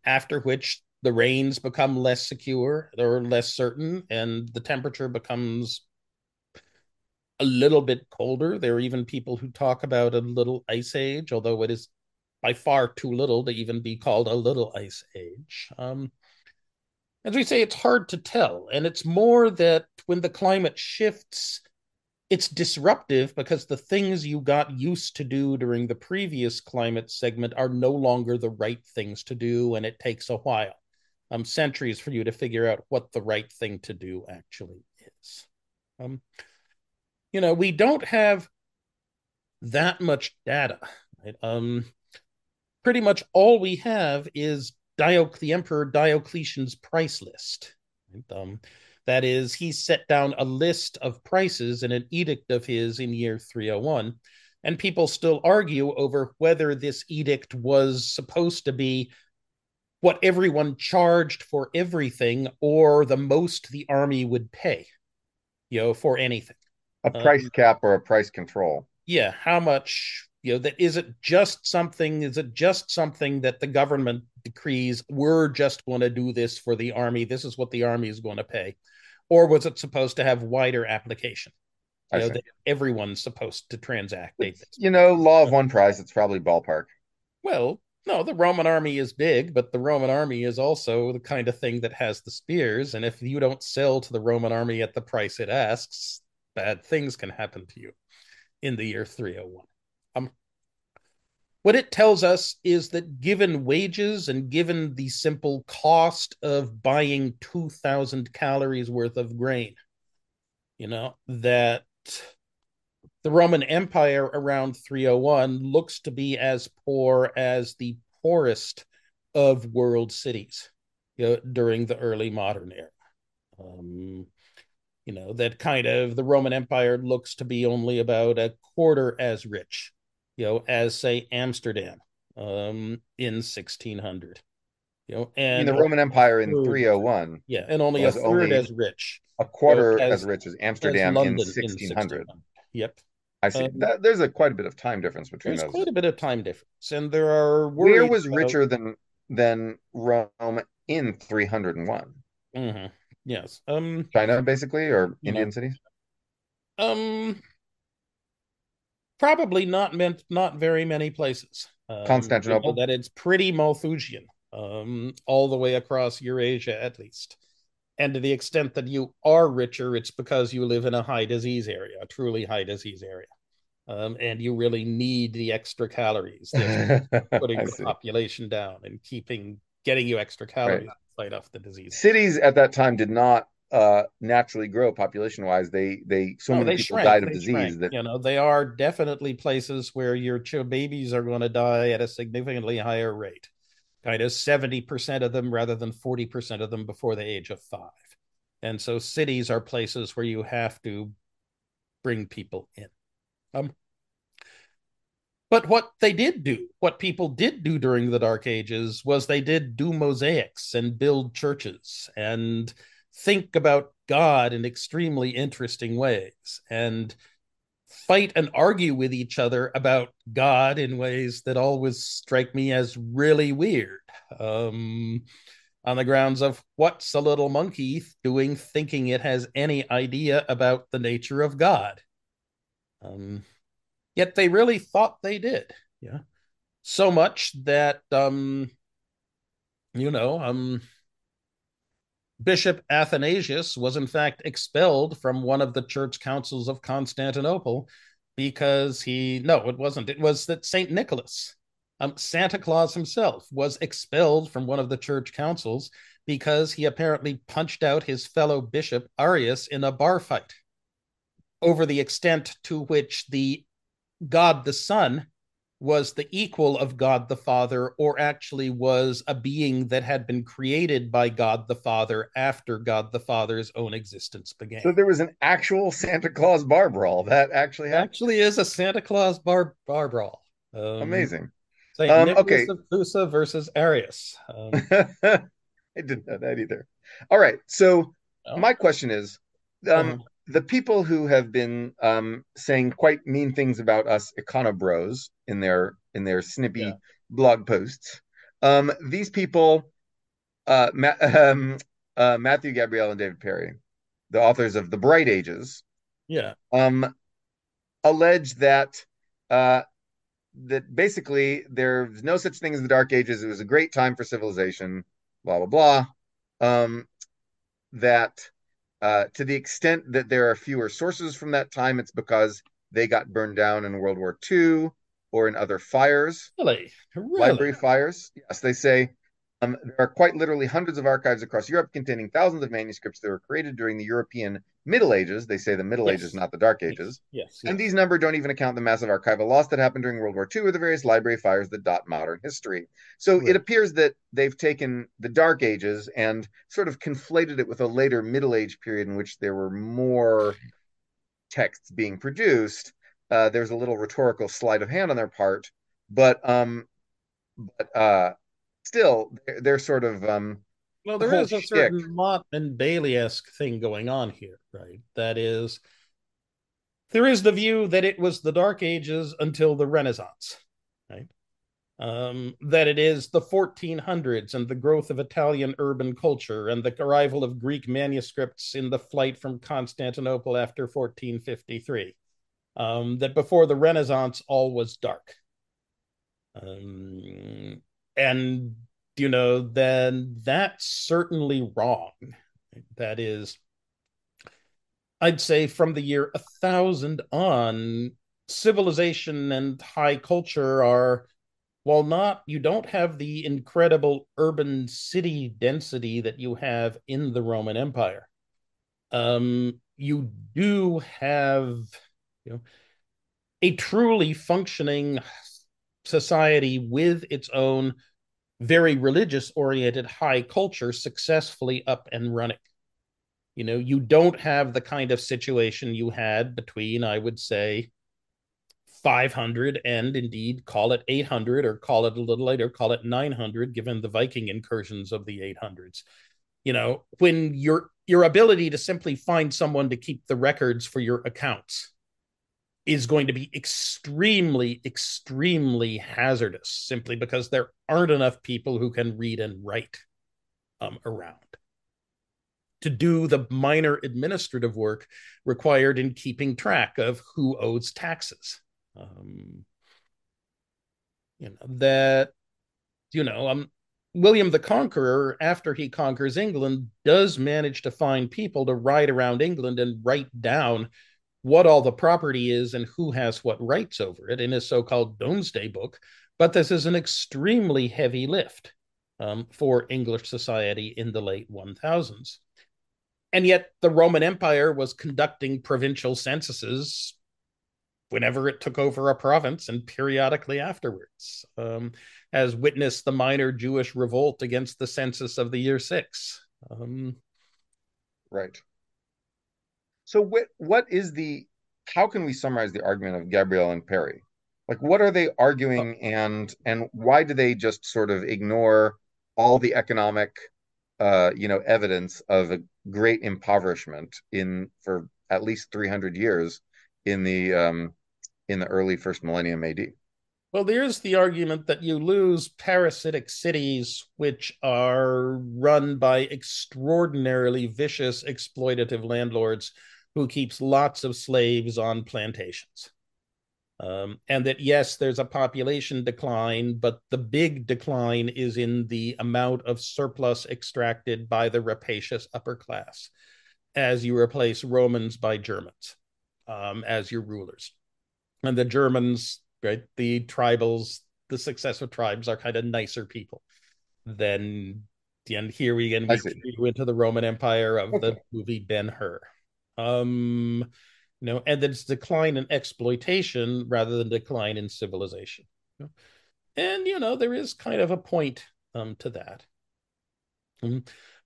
after which the rains become less secure or less certain, and the temperature becomes a little bit colder. There are even people who talk about a little ice age, although it is by far too little to even be called a little ice age. As we say, it's hard to tell. And it's more that when the climate shifts, it's disruptive because the things you got used to do during the previous climate segment are no longer the right things to do, and it takes a while, centuries for you to figure out what the right thing to do actually is. We don't have that much data. Right? Pretty much all we have is the Emperor Diocletian's price list. That is, he set down a list of prices in an edict of his in year 301, and people still argue over whether this edict was supposed to be what everyone charged for everything or the most the army would pay, for anything. A price cap or a price control. Yeah, how much... is it just something that the government decrees, we're just going to do this for the army, this is what the army is going to pay? Or was it supposed to have wider application? That everyone's supposed to transact. Law of one price, it's probably ballpark. Well, no, the Roman army is big, but the Roman army is also the kind of thing that has the spears. And if you don't sell to the Roman army at the price it asks, bad things can happen to you in the year 301. What it tells us is that given wages and given the simple cost of buying 2,000 calories worth of grain, that the Roman Empire around 301 looks to be as poor as the poorest of world cities, during the early modern era. That kind of the Roman Empire looks to be only about a quarter as rich, as, say, Amsterdam in 1600. And the Roman Empire in 301. Yeah, and only a third as rich. A quarter as rich as Amsterdam in 1600. Yep. I see. There's quite a bit of time difference between those. There's quite a bit of time difference. And there are worries. Where was richer than Rome in 301? Mm-hmm. Yes. China, basically, or Indian cities? Probably not very many places. Constantinople. That it's pretty Malthusian, all the way across Eurasia, at least. And to the extent that you are richer, it's because you live in a high disease area, a truly high disease area. And you really need the extra calories, putting the population down and getting you extra calories to fight off the disease. Cities at that time did not naturally grow population-wise. They died of disease. They are definitely places where your babies are going to die at a significantly higher rate, kind of 70% of them rather than 40% of them before the age of 5. And so cities are places where you have to bring people in. But what people did do during the Dark Ages was they did do mosaics and build churches and think about God in extremely interesting ways and fight and argue with each other about God in ways that always strike me as really weird, on the grounds of what's a little monkey doing thinking it has any idea about the nature of God. Yet they really thought they did. Yeah. So much that, Bishop Athanasius was in fact expelled from one of the church councils of Constantinople because it was that St. Nicholas, Santa Claus himself, was expelled from one of the church councils because he apparently punched out his fellow bishop Arius in a bar fight, over the extent to which the God the Son was the equal of God the Father, or actually was a being that had been created by God the Father after God the Father's own existence began. So there was an actual Santa Claus bar brawl that actually happened. Actually is a Santa Claus bar brawl. Amazing. St. Nicholas of Cusa versus Arius. I didn't know that either. All right. So my question is, the people who have been saying quite mean things about us econobros in their snippy blog posts, these people, Matthew Gabrielle and David Perry, the authors of The Bright Ages, allege that that basically there's no such thing as the Dark Ages. It was a great time for civilization, blah blah blah. To the extent that there are fewer sources from that time, it's because they got burned down in World War II or in other fires. Really? Library fires. Yes, they say there are quite literally hundreds of archives across Europe containing thousands of manuscripts that were created during the European Middle Ages. They say the Middle Ages, not the Dark Ages. Yes. And these numbers don't even account the massive archival loss that happened during World War II or the various library fires that dot modern history. So it appears that they've taken the Dark Ages and sort of conflated it with a later Middle Age period in which there were more texts being produced. There's a little rhetorical sleight of hand on their part, but still they're sort of... Well, there is a certain Mott and Bailey-esque thing going on here, right? That is, there is the view that it was the Dark Ages until the Renaissance, right? That it is the 1400s and the growth of Italian urban culture and the arrival of Greek manuscripts in the flight from Constantinople after 1453. That before the Renaissance, all was dark. And... then that's certainly wrong. That is, I'd say from the year 1000 on, civilization and high culture are, you don't have the incredible urban city density that you have in the Roman Empire. You do have, a truly functioning society with its own very religious-oriented high culture successfully up and running. You don't have the kind of situation you had between, I would say, 500 and indeed call it 800, or call it a little later, call it 900, given the Viking incursions of the 800s. When your ability to simply find someone to keep the records for your accounts is going to be extremely, extremely hazardous, simply because there aren't enough people who can read and write around to do the minor administrative work required in keeping track of who owes taxes. William the Conqueror, after he conquers England, does manage to find people to ride around England and write down what all the property is and who has what rights over it in his so-called Domesday Book. But this is an extremely heavy lift for English society in the late 1000s. And yet the Roman Empire was conducting provincial censuses whenever it took over a province and periodically afterwards, as witness the minor Jewish revolt against the census of the year 6. Right. So how can we summarize the argument of Gabrielle and Perry? Like, what are they arguing, and why do they just sort of ignore all the economic, evidence of a great impoverishment for at least 300 years in the early first millennium AD? Well, there's the argument that you lose parasitic cities which are run by extraordinarily vicious, exploitative landlords who keeps lots of slaves on plantations. And that, yes, there's a population decline, but the big decline is in the amount of surplus extracted by the rapacious upper class as you replace Romans by Germans as your rulers. And the Germans, right, the tribals, the successive tribes are kind of nicer people than, and here we again we into the Roman Empire of the movie Ben-Hur. And it's decline in exploitation rather than decline in civilization. And, there is kind of a point to that.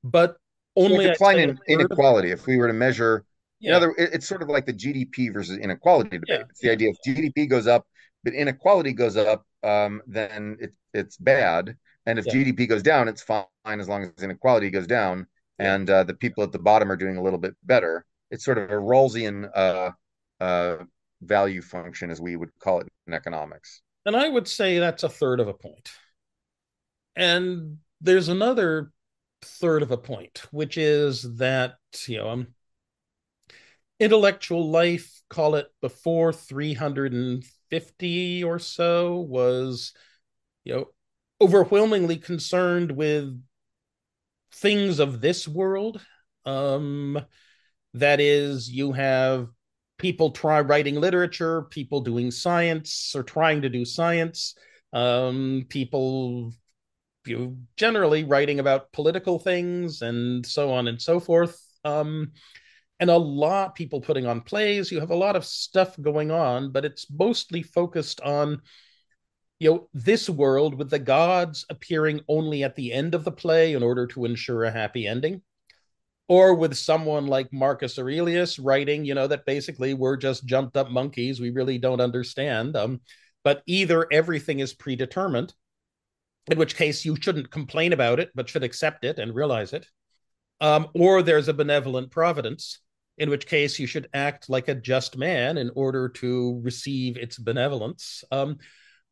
But only decline in inequality, if we were to measure, it's sort of like the GDP versus inequality debate. Yeah. It's the idea if GDP goes up, but inequality goes up, then it's bad. And if GDP goes down, it's fine as long as inequality goes down. Yeah. And the people at the bottom are doing a little bit better. It's sort of a Rawlsian value function, as we would call it in economics. And I would say that's a third of a point. And there's another third of a point, which is that, intellectual life, call it before 350 or so, was, overwhelmingly concerned with things of this world. That is, you have people writing literature, people doing science or trying to do science, people generally writing about political things and so on and so forth. And a lot of people putting on plays. You have a lot of stuff going on, but it's mostly focused on, this world, with the gods appearing only at the end of the play in order to ensure a happy ending. Or with someone like Marcus Aurelius writing, that basically we're just jumped up monkeys. We really don't understand. But either everything is predetermined, in which case you shouldn't complain about it, but should accept it and realize it. Or there's a benevolent providence, in which case you should act like a just man in order to receive its benevolence.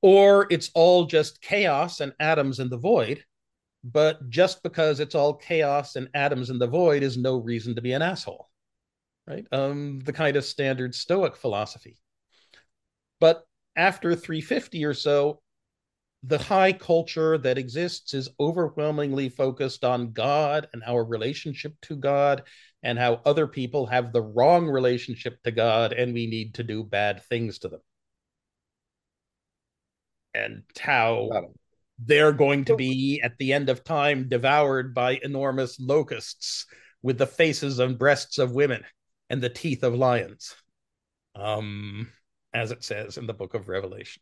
Or it's all just chaos and atoms in the void. But just because it's all chaos and atoms in the void is no reason to be an asshole, right? The kind of standard Stoic philosophy. But after 350 or so, the high culture that exists is overwhelmingly focused on God and our relationship to God and how other people have the wrong relationship to God and we need to do bad things to them. And how they're going to be, at the end of time, devoured by enormous locusts with the faces and breasts of women and the teeth of lions, as it says in the book of Revelation.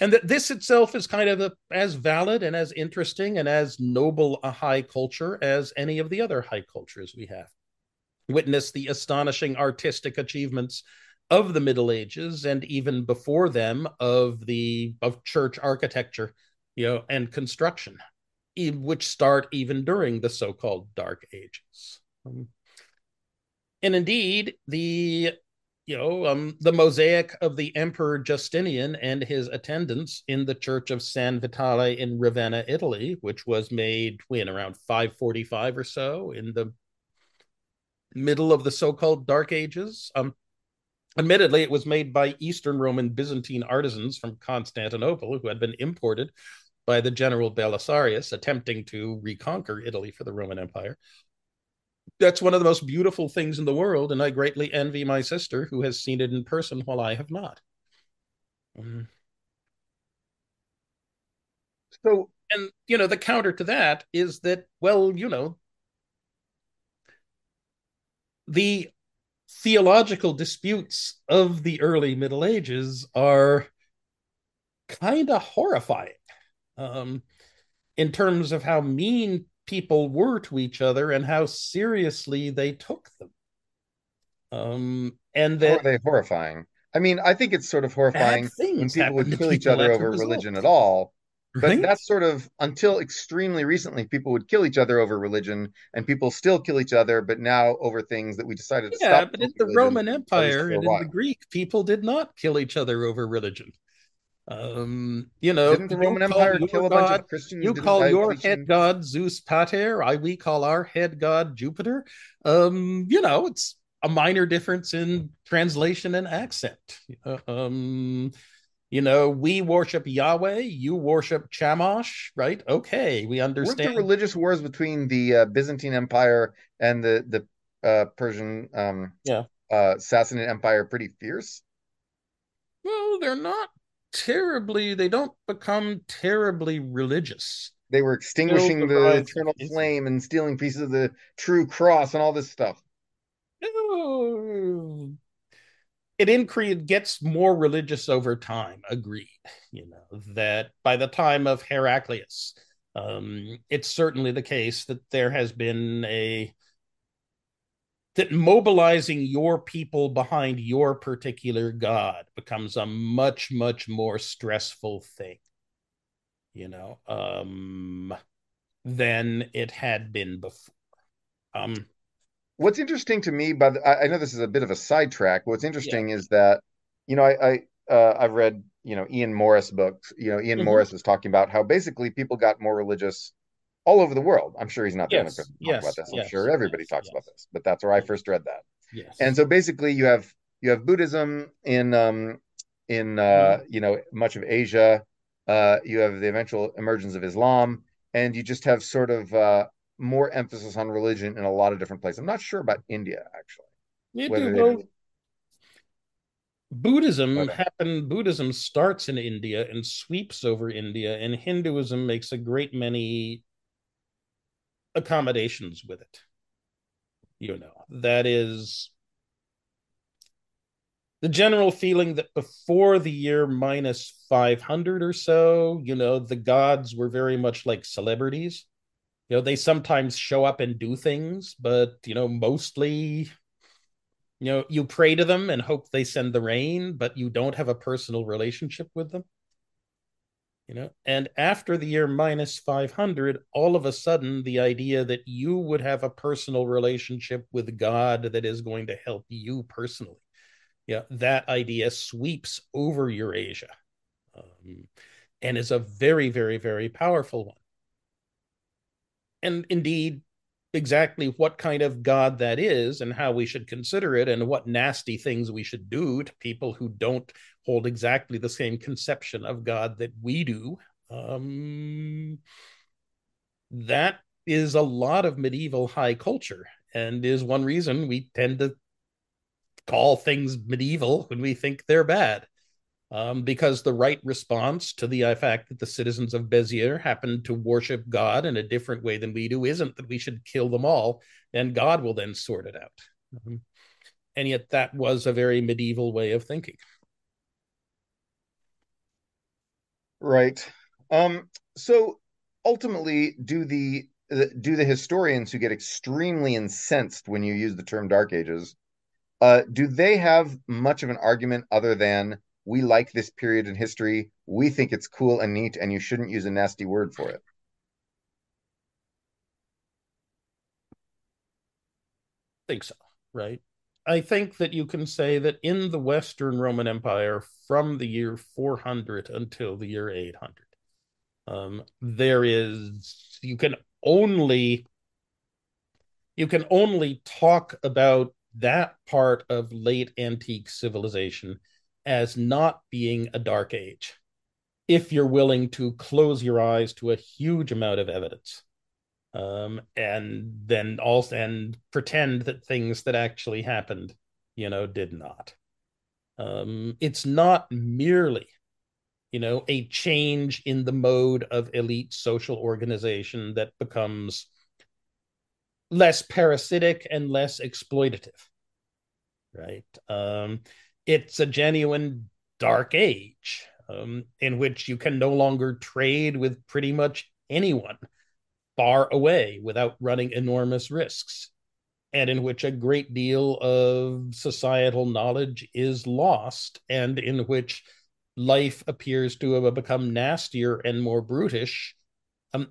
And that this itself is kind of as valid and as interesting and as noble a high culture as any of the other high cultures we have. Witness the astonishing artistic achievements of the Middle Ages and even before them of church architecture, and construction, which start even during the so-called Dark Ages. And indeed, the mosaic of the Emperor Justinian and his attendants in the Church of San Vitale in Ravenna, Italy, which was made around 545 or so in the middle of the so-called Dark Ages. Admittedly, it was made by Eastern Roman Byzantine artisans from Constantinople who had been imported, by the general Belisarius attempting to reconquer Italy for the Roman Empire. That's one of the most beautiful things in the world, and I greatly envy my sister who has seen it in person while I have not. So, and, you know, the counter to that is that, well, you know, the theological disputes of the early Middle Ages are kind of horrifying in terms of how mean people were to each other and how seriously they took them. And that, how are they horrifying? I mean, I think it's sort of horrifying when people would kill each other over religion at all. But that's sort of, until extremely recently, people would kill each other over religion, and people still kill each other, but now over things that we decided to stop. Yeah, but in the Roman Empire and in the Greek, people did not kill each other over religion. You know, didn't the Roman Empire kill a bunch of Christians? You call your head god Zeus Pater, we call our head god Jupiter. You know, it's a minor difference in translation and accent. You know, we worship Yahweh, you worship Shamash, right? Okay, we understand. Weren't the religious wars between the Byzantine Empire and the Persian Sassanid Empire pretty fierce? Well, they're not terribly, they don't become terribly religious. They were extinguishing the eternal flame and stealing pieces of the true cross and all this stuff. Oh. It gets more religious over time, agreed. You know, that by the time of Heraclius, it's certainly the case that there has been that mobilizing your people behind your particular god becomes a much, much more stressful thing, you know, than it had been before. What's interesting to me, I know this is a bit of a sidetrack. What's interesting is that, you know, I've read, you know, Ian Morris books. You know, Ian Morris was talking about how basically people got more religious all over the world. I'm sure he's not the only person to talk about this. I'm sure everybody talks about this, but that's where I first read that. Yes. And so basically, you have Buddhism in you know, much of Asia. You have the eventual emergence of Islam, and you just have sort of more emphasis on religion in a lot of different places. I'm not sure about India, actually. Buddhism starts in India and sweeps over India, and Hinduism makes a great many accommodations with it. You know, that is the general feeling that before the year -500 or so, you know, the gods were very much like celebrities. You know, they sometimes show up and do things, but, you know, mostly, you know, you pray to them and hope they send the rain, but you don't have a personal relationship with them. You know, and after the year -500, all of a sudden, the idea that you would have a personal relationship with God that is going to help you personally. Yeah, that idea sweeps over Eurasia, and is a very, very, very powerful one. And indeed, exactly what kind of God that is and how we should consider it and what nasty things we should do to people who don't hold exactly the same conception of God that we do. That is a lot of medieval high culture and is one reason we tend to call things medieval when we think they're bad. Because the right response to the fact that the citizens of Béziers happened to worship God in a different way than we do isn't that we should kill them all, and God will then sort it out. And yet that was a very medieval way of thinking. Right. So ultimately, do the historians who get extremely incensed when you use the term Dark Ages, do they have much of an argument other than, we like this period in history, we think it's cool and neat, and you shouldn't use a nasty word for it? I think so, right? I think that you can say that in the Western Roman Empire, from the year 400 until the year 800, you can only talk about that part of late antique civilization as not being a dark age. if you're willing to close your eyes to a huge amount of evidence, and then also pretend that things that actually happened, did not. It's not merely, a change in the mode of elite social organization that becomes less parasitic and less exploitative, right? It's a genuine dark age, in which you can no longer trade with pretty much anyone far away without running enormous risks, and in which a great deal of societal knowledge is lost, and in which life appears to have become nastier and more brutish,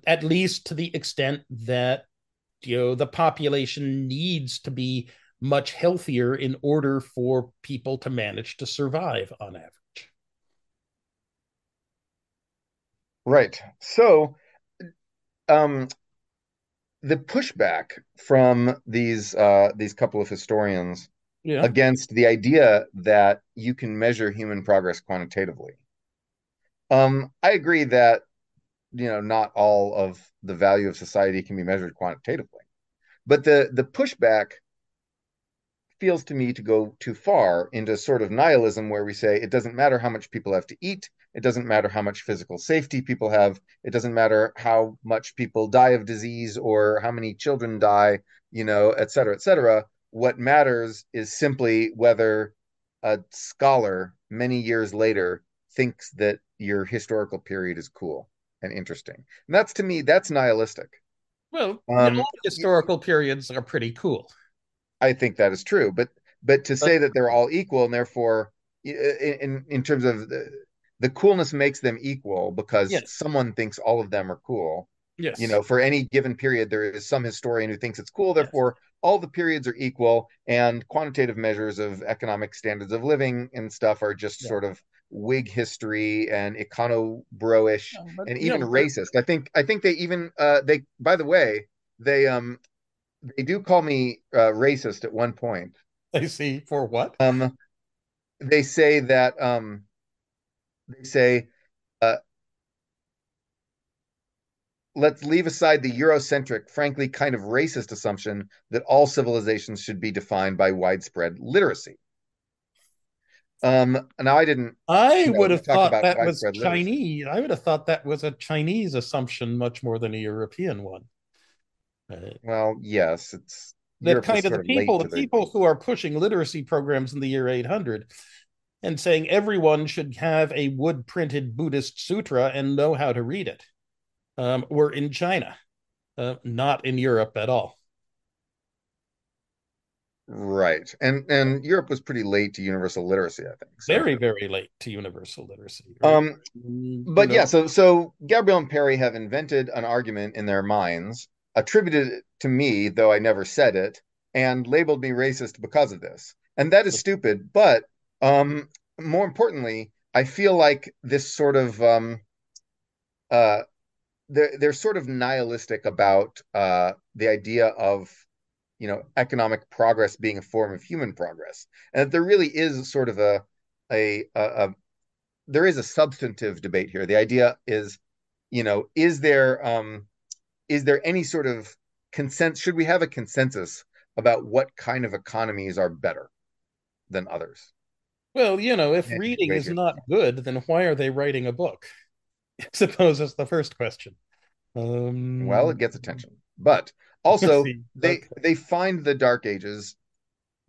at least to the extent that the population needs to be much healthier in order for people to manage to survive on average. Right. So the pushback from these couple of historians against the idea that you can measure human progress quantitatively. I agree that not all of the value of society can be measured quantitatively, but the pushback feels to me to go too far into sort of nihilism, where we say it doesn't matter how much people have to eat, it doesn't matter how much physical safety people have, it doesn't matter how much people die of disease or how many children die, et cetera, et cetera. What matters is simply whether a scholar many years later thinks that your historical period is cool and interesting. And that's, to me, that's nihilistic. Well, all historical periods are pretty cool. I think that is true, but to say that they're all equal and therefore, in terms of the coolness makes them equal because someone thinks all of them are cool. Yes, for any given period, there is some historian who thinks it's cool. Therefore, all the periods are equal, and quantitative measures of economic standards of living and stuff are just sort of Whig history and econo-bro-ish and even racist. I think they even they. By the way, they do call me racist at one point. I see. For what? They say that they say let's leave aside the Eurocentric, frankly kind of racist assumption that all civilizations should be defined by widespread literacy. Now I didn't. I would have thought that was Chinese. I would have thought that was a Chinese assumption much more than a European one. Well, yes, it's that kind of the people who are pushing literacy programs in the year 800 and saying everyone should have a wood printed Buddhist sutra and know how to read it. Were in China, not in Europe at all. Right, and Europe was pretty late to universal literacy, I think. So. Very, very late to universal literacy. Right? But yeah, so Gabrielle and Perry have invented an argument in their minds, attributed it to me, though I never said it, and labeled me racist because of this. And that is stupid, but more importantly, I feel like this sort of, they're sort of nihilistic about the idea of, economic progress being a form of human progress. And that there really is sort of there is a substantive debate here. The idea is, is there any sort of consensus? Should we have a consensus about what kind of economies are better than others? Well, if reading is not good, then why are they writing a book? I suppose that's the first question. Well, it gets attention. But also, they find the Dark Ages,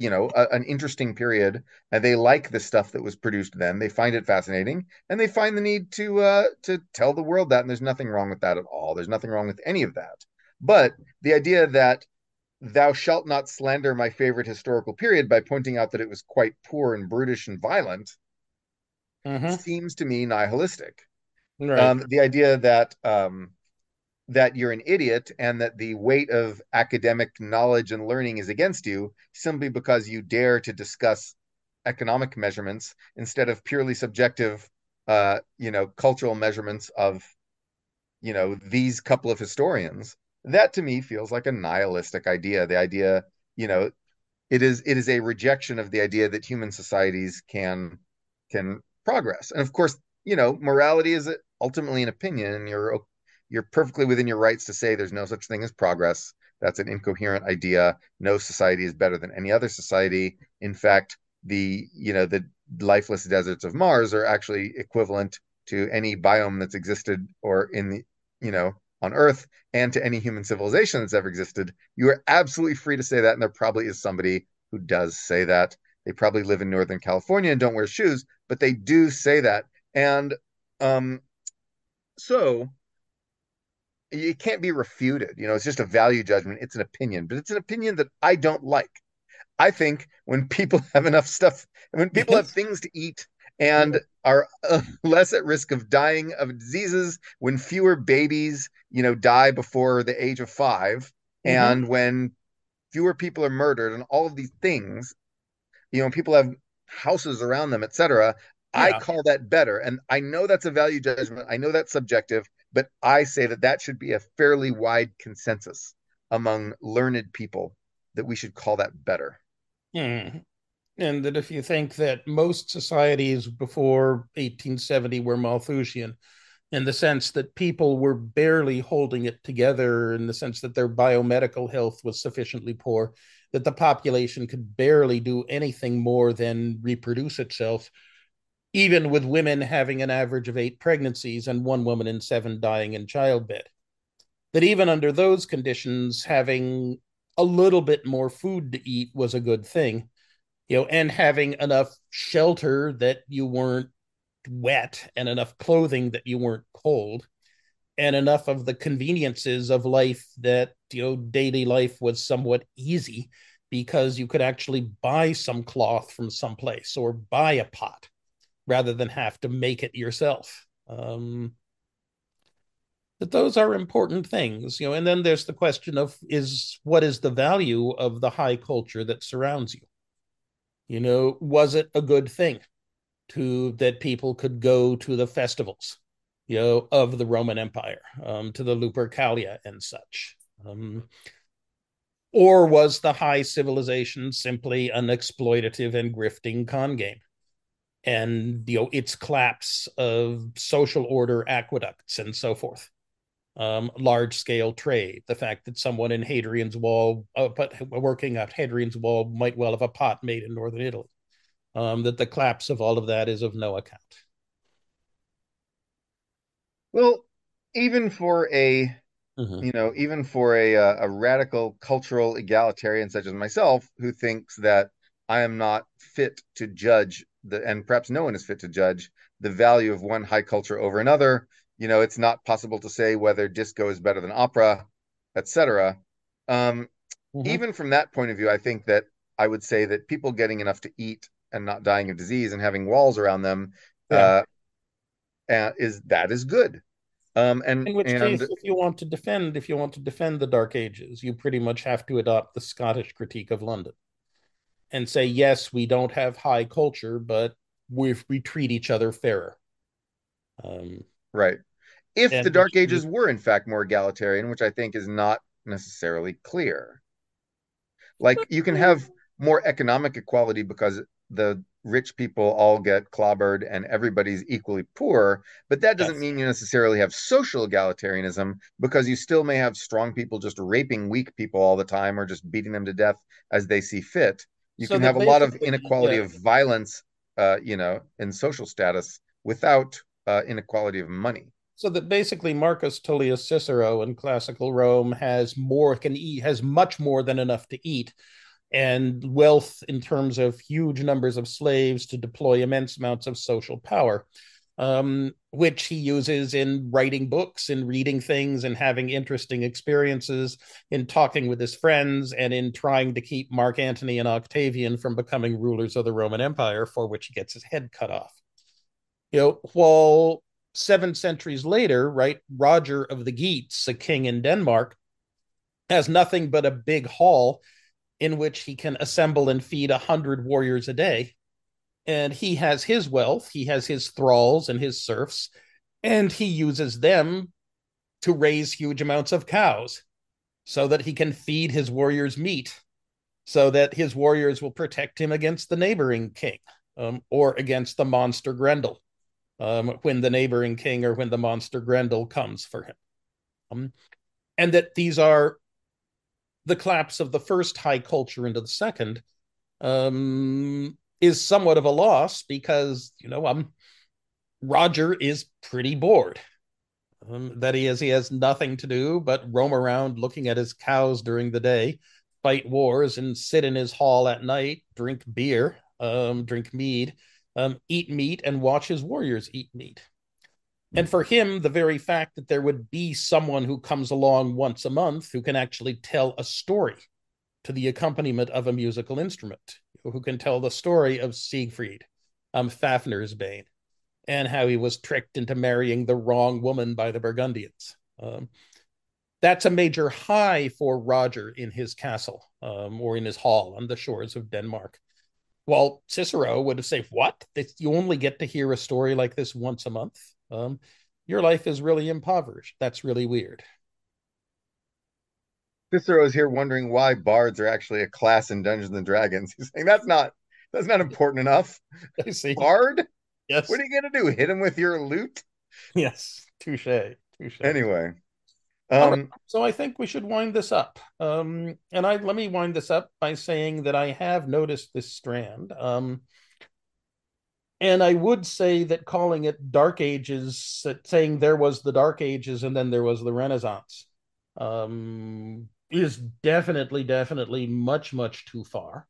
an interesting period, and they like the stuff that was produced then. They find it fascinating, and they find the need to tell the world that, and there's nothing wrong with that at all. There's nothing wrong with any of that. But the idea that thou shalt not slander my favorite historical period by pointing out that it was quite poor and brutish and violent seems to me nihilistic. Right. The idea that that you're an idiot and that the weight of academic knowledge and learning is against you simply because you dare to discuss economic measurements instead of purely subjective, cultural measurements of, these couple of historians. That to me feels like a nihilistic idea. The idea, it is a rejection of the idea that human societies can progress. And of course, you know, morality is ultimately an opinion, and you're perfectly within your rights to say there's no such thing as progress. That's an incoherent idea. No society is better than any other society. In fact, the, you know, the lifeless deserts of Mars are actually equivalent to any biome that's existed or in the, you know, on Earth, and to any human civilization that's ever existed. You are absolutely free to say that. And there probably is somebody who does say that. They probably live in Northern California and don't wear shoes, but they do say that. And so it can't be refuted. You know, it's just a value judgment. It's an opinion, but it's an opinion that I don't like. I think when people have enough stuff, when people have things to eat and are less at risk of dying of diseases, when fewer babies, you know, die before the age of 5, and when fewer people are murdered and all of these things, you know, people have houses around them, etc. Yeah. I call that better. And I know that's a value judgment. I know that's subjective, but I say that that should be a fairly wide consensus among learned people that we should call that better. And that if you think that most societies before 1870 were Malthusian, in the sense that people were barely holding it together, in the sense that their biomedical health was sufficiently poor, that the population could barely do anything more than reproduce itself, even with women having an average of 8 pregnancies and 1 woman in 7 dying in childbed. That even under those conditions, having a little bit more food to eat was a good thing, you know, and having enough shelter that you weren't wet, and enough clothing that you weren't cold, and enough of the conveniences of life that, you know, daily life was somewhat easy because you could actually buy some cloth from someplace or buy a pot rather than have to make it yourself. That those are important things, you know. And then there's the question of what is the value of the high culture that surrounds you? You know, was it a good thing that people could go to the festivals, you know, of the Roman Empire, to the Lupercalia and such? Or was the high civilization simply an exploitative and grifting con game? And, you know, its collapse of social order aqueducts and so forth, large-scale trade, the fact that someone in Hadrian's Wall, working at Hadrian's Wall, might well have a pot made in northern Italy. That the collapse of all of that is of no account. Well, even for a, you know, even for a radical cultural egalitarian such as myself, who thinks that I am not fit to judge and perhaps no one is fit to judge the value of one high culture over another. You know, it's not possible to say whether disco is better than opera, etc. Even from that point of view, I think that I would say that people getting enough to eat and not dying of disease and having walls around them is good. In which case, if you want to defend the Dark Ages, you pretty much have to adopt the Scottish critique of London and say, yes, we don't have high culture, but we treat each other fairer. Right. If the Dark Ages were in fact more egalitarian, which I think is not necessarily clear. Like, you can have more economic equality because the rich people all get clobbered and everybody's equally poor, but that doesn't mean you necessarily have social egalitarianism, because you still may have strong people just raping weak people all the time or just beating them to death as they see fit. You can have a lot of inequality of violence, you know, and social status without inequality of money. So that basically Marcus Tullius Cicero in classical Rome has much more than enough to eat, and wealth in terms of huge numbers of slaves to deploy immense amounts of social power, which he uses in writing books, in reading things, and having interesting experiences, in talking with his friends, and in trying to keep Mark Antony and Octavian from becoming rulers of the Roman Empire, for which he gets his head cut off. You know, while 7 centuries later, right, Roger of the Geats, a king in Denmark, has nothing but a big hall in which he can assemble and feed 100 warriors a day. And he has his wealth, he has his thralls and his serfs, and he uses them to raise huge amounts of cows so that he can feed his warriors meat, so that his warriors will protect him against the neighboring king, or against the monster Grendel, when the neighboring king or when the monster Grendel comes for him. And that these are the collapse of the first high culture into the second is somewhat of a loss because, you know, Roger is pretty bored. That is, he has nothing to do but roam around looking at his cows during the day, fight wars, and sit in his hall at night, drink beer, drink mead, eat meat, and watch his warriors eat meat. And for him, the very fact that there would be someone who comes along once a month who can actually tell a story to the accompaniment of a musical instrument, who can tell the story of Siegfried, Fafnir's bane, and how he was tricked into marrying the wrong woman by the Burgundians. That's a major high for Roger in his castle or in his hall on the shores of Denmark. While Cicero would have said, what? You only get to hear a story like this once a month? Your life is really impoverished. That's really weird. Cicero is here wondering why bards are actually a class in Dungeons and Dragons. He's saying, that's not important enough. I see. Bard? Yes. What are you going to do? Hit him with your lute? Yes. Touche. Anyway. Right. So I think we should wind this up. And let me wind this up by saying that I have noticed this strand. And I would say that calling it Dark Ages, that saying there was the Dark Ages and then there was the Renaissance, is definitely much too far.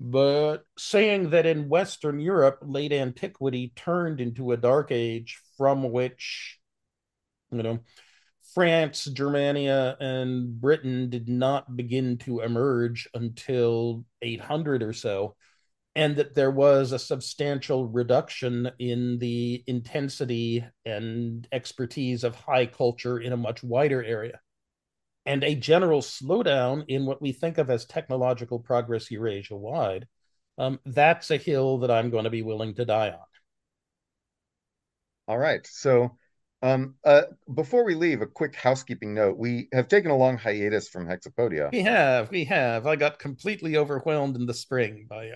But saying that in Western Europe, late antiquity turned into a dark age from which, you know, France, Germania, and Britain did not begin to emerge until 800 or so, and that there was a substantial reduction in the intensity and expertise of high culture in a much wider area, and a general slowdown in what we think of as technological progress Eurasia-wide. That's a hill that I'm going to be willing to die on. All right. So before we leave, a quick housekeeping note. We have taken a long hiatus from Hexapodia. We have. I got completely overwhelmed in the spring by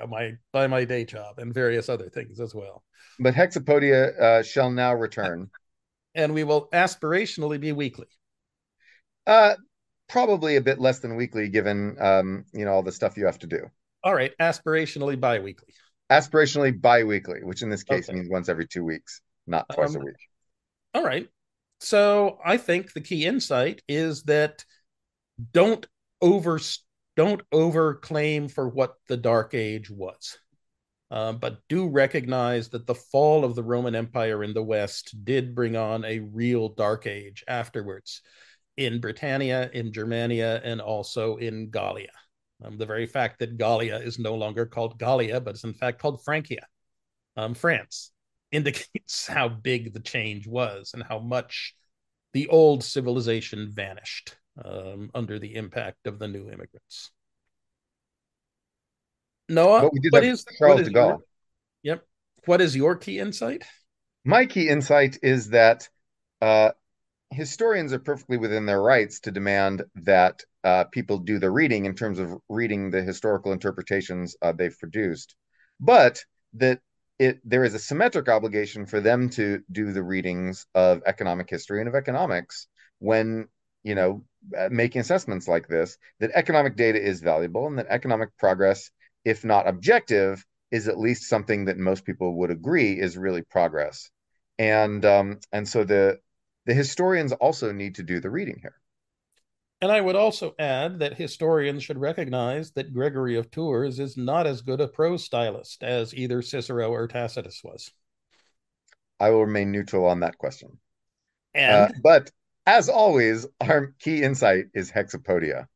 my day job and various other things as well. But Hexapodia shall now return. And we will aspirationally be weekly. Probably a bit less than weekly, given all the stuff you have to do. All right, aspirationally bi-weekly. Aspirationally bi-weekly, which in this case means once every 2 weeks, not twice a week. All right. So I think the key insight is that don't overclaim for what the Dark Age was, but do recognize that the fall of the Roman Empire in the West did bring on a real Dark Age afterwards. In Britannia, in Germania, and also in Gallia. The very fact that Gallia is no longer called Gallia, but is in fact called Francia, France, indicates how big the change was and how much the old civilization vanished under the impact of the new immigrants. Noah, what is your key insight? My key insight is that historians are perfectly within their rights to demand that people do the reading in terms of reading the historical interpretations they've produced, but that there is a symmetric obligation for them to do the readings of economic history and of economics when, you know, making assessments like this, that economic data is valuable and that economic progress, if not objective, is at least something that most people would agree is really progress. And so the historians also need to do the reading here. And I would also add that historians should recognize that Gregory of Tours is not as good a prose stylist as either Cicero or Tacitus was. I will remain neutral on that question. And but as always, our key insight is Hexapodia.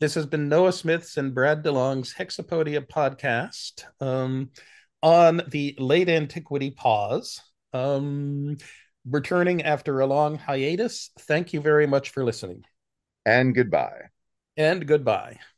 This has been Noah Smith's and Brad DeLong's Hexapodia podcast on the Late Antiquity Pause. Returning after a long hiatus. Thank you very much for listening. And goodbye.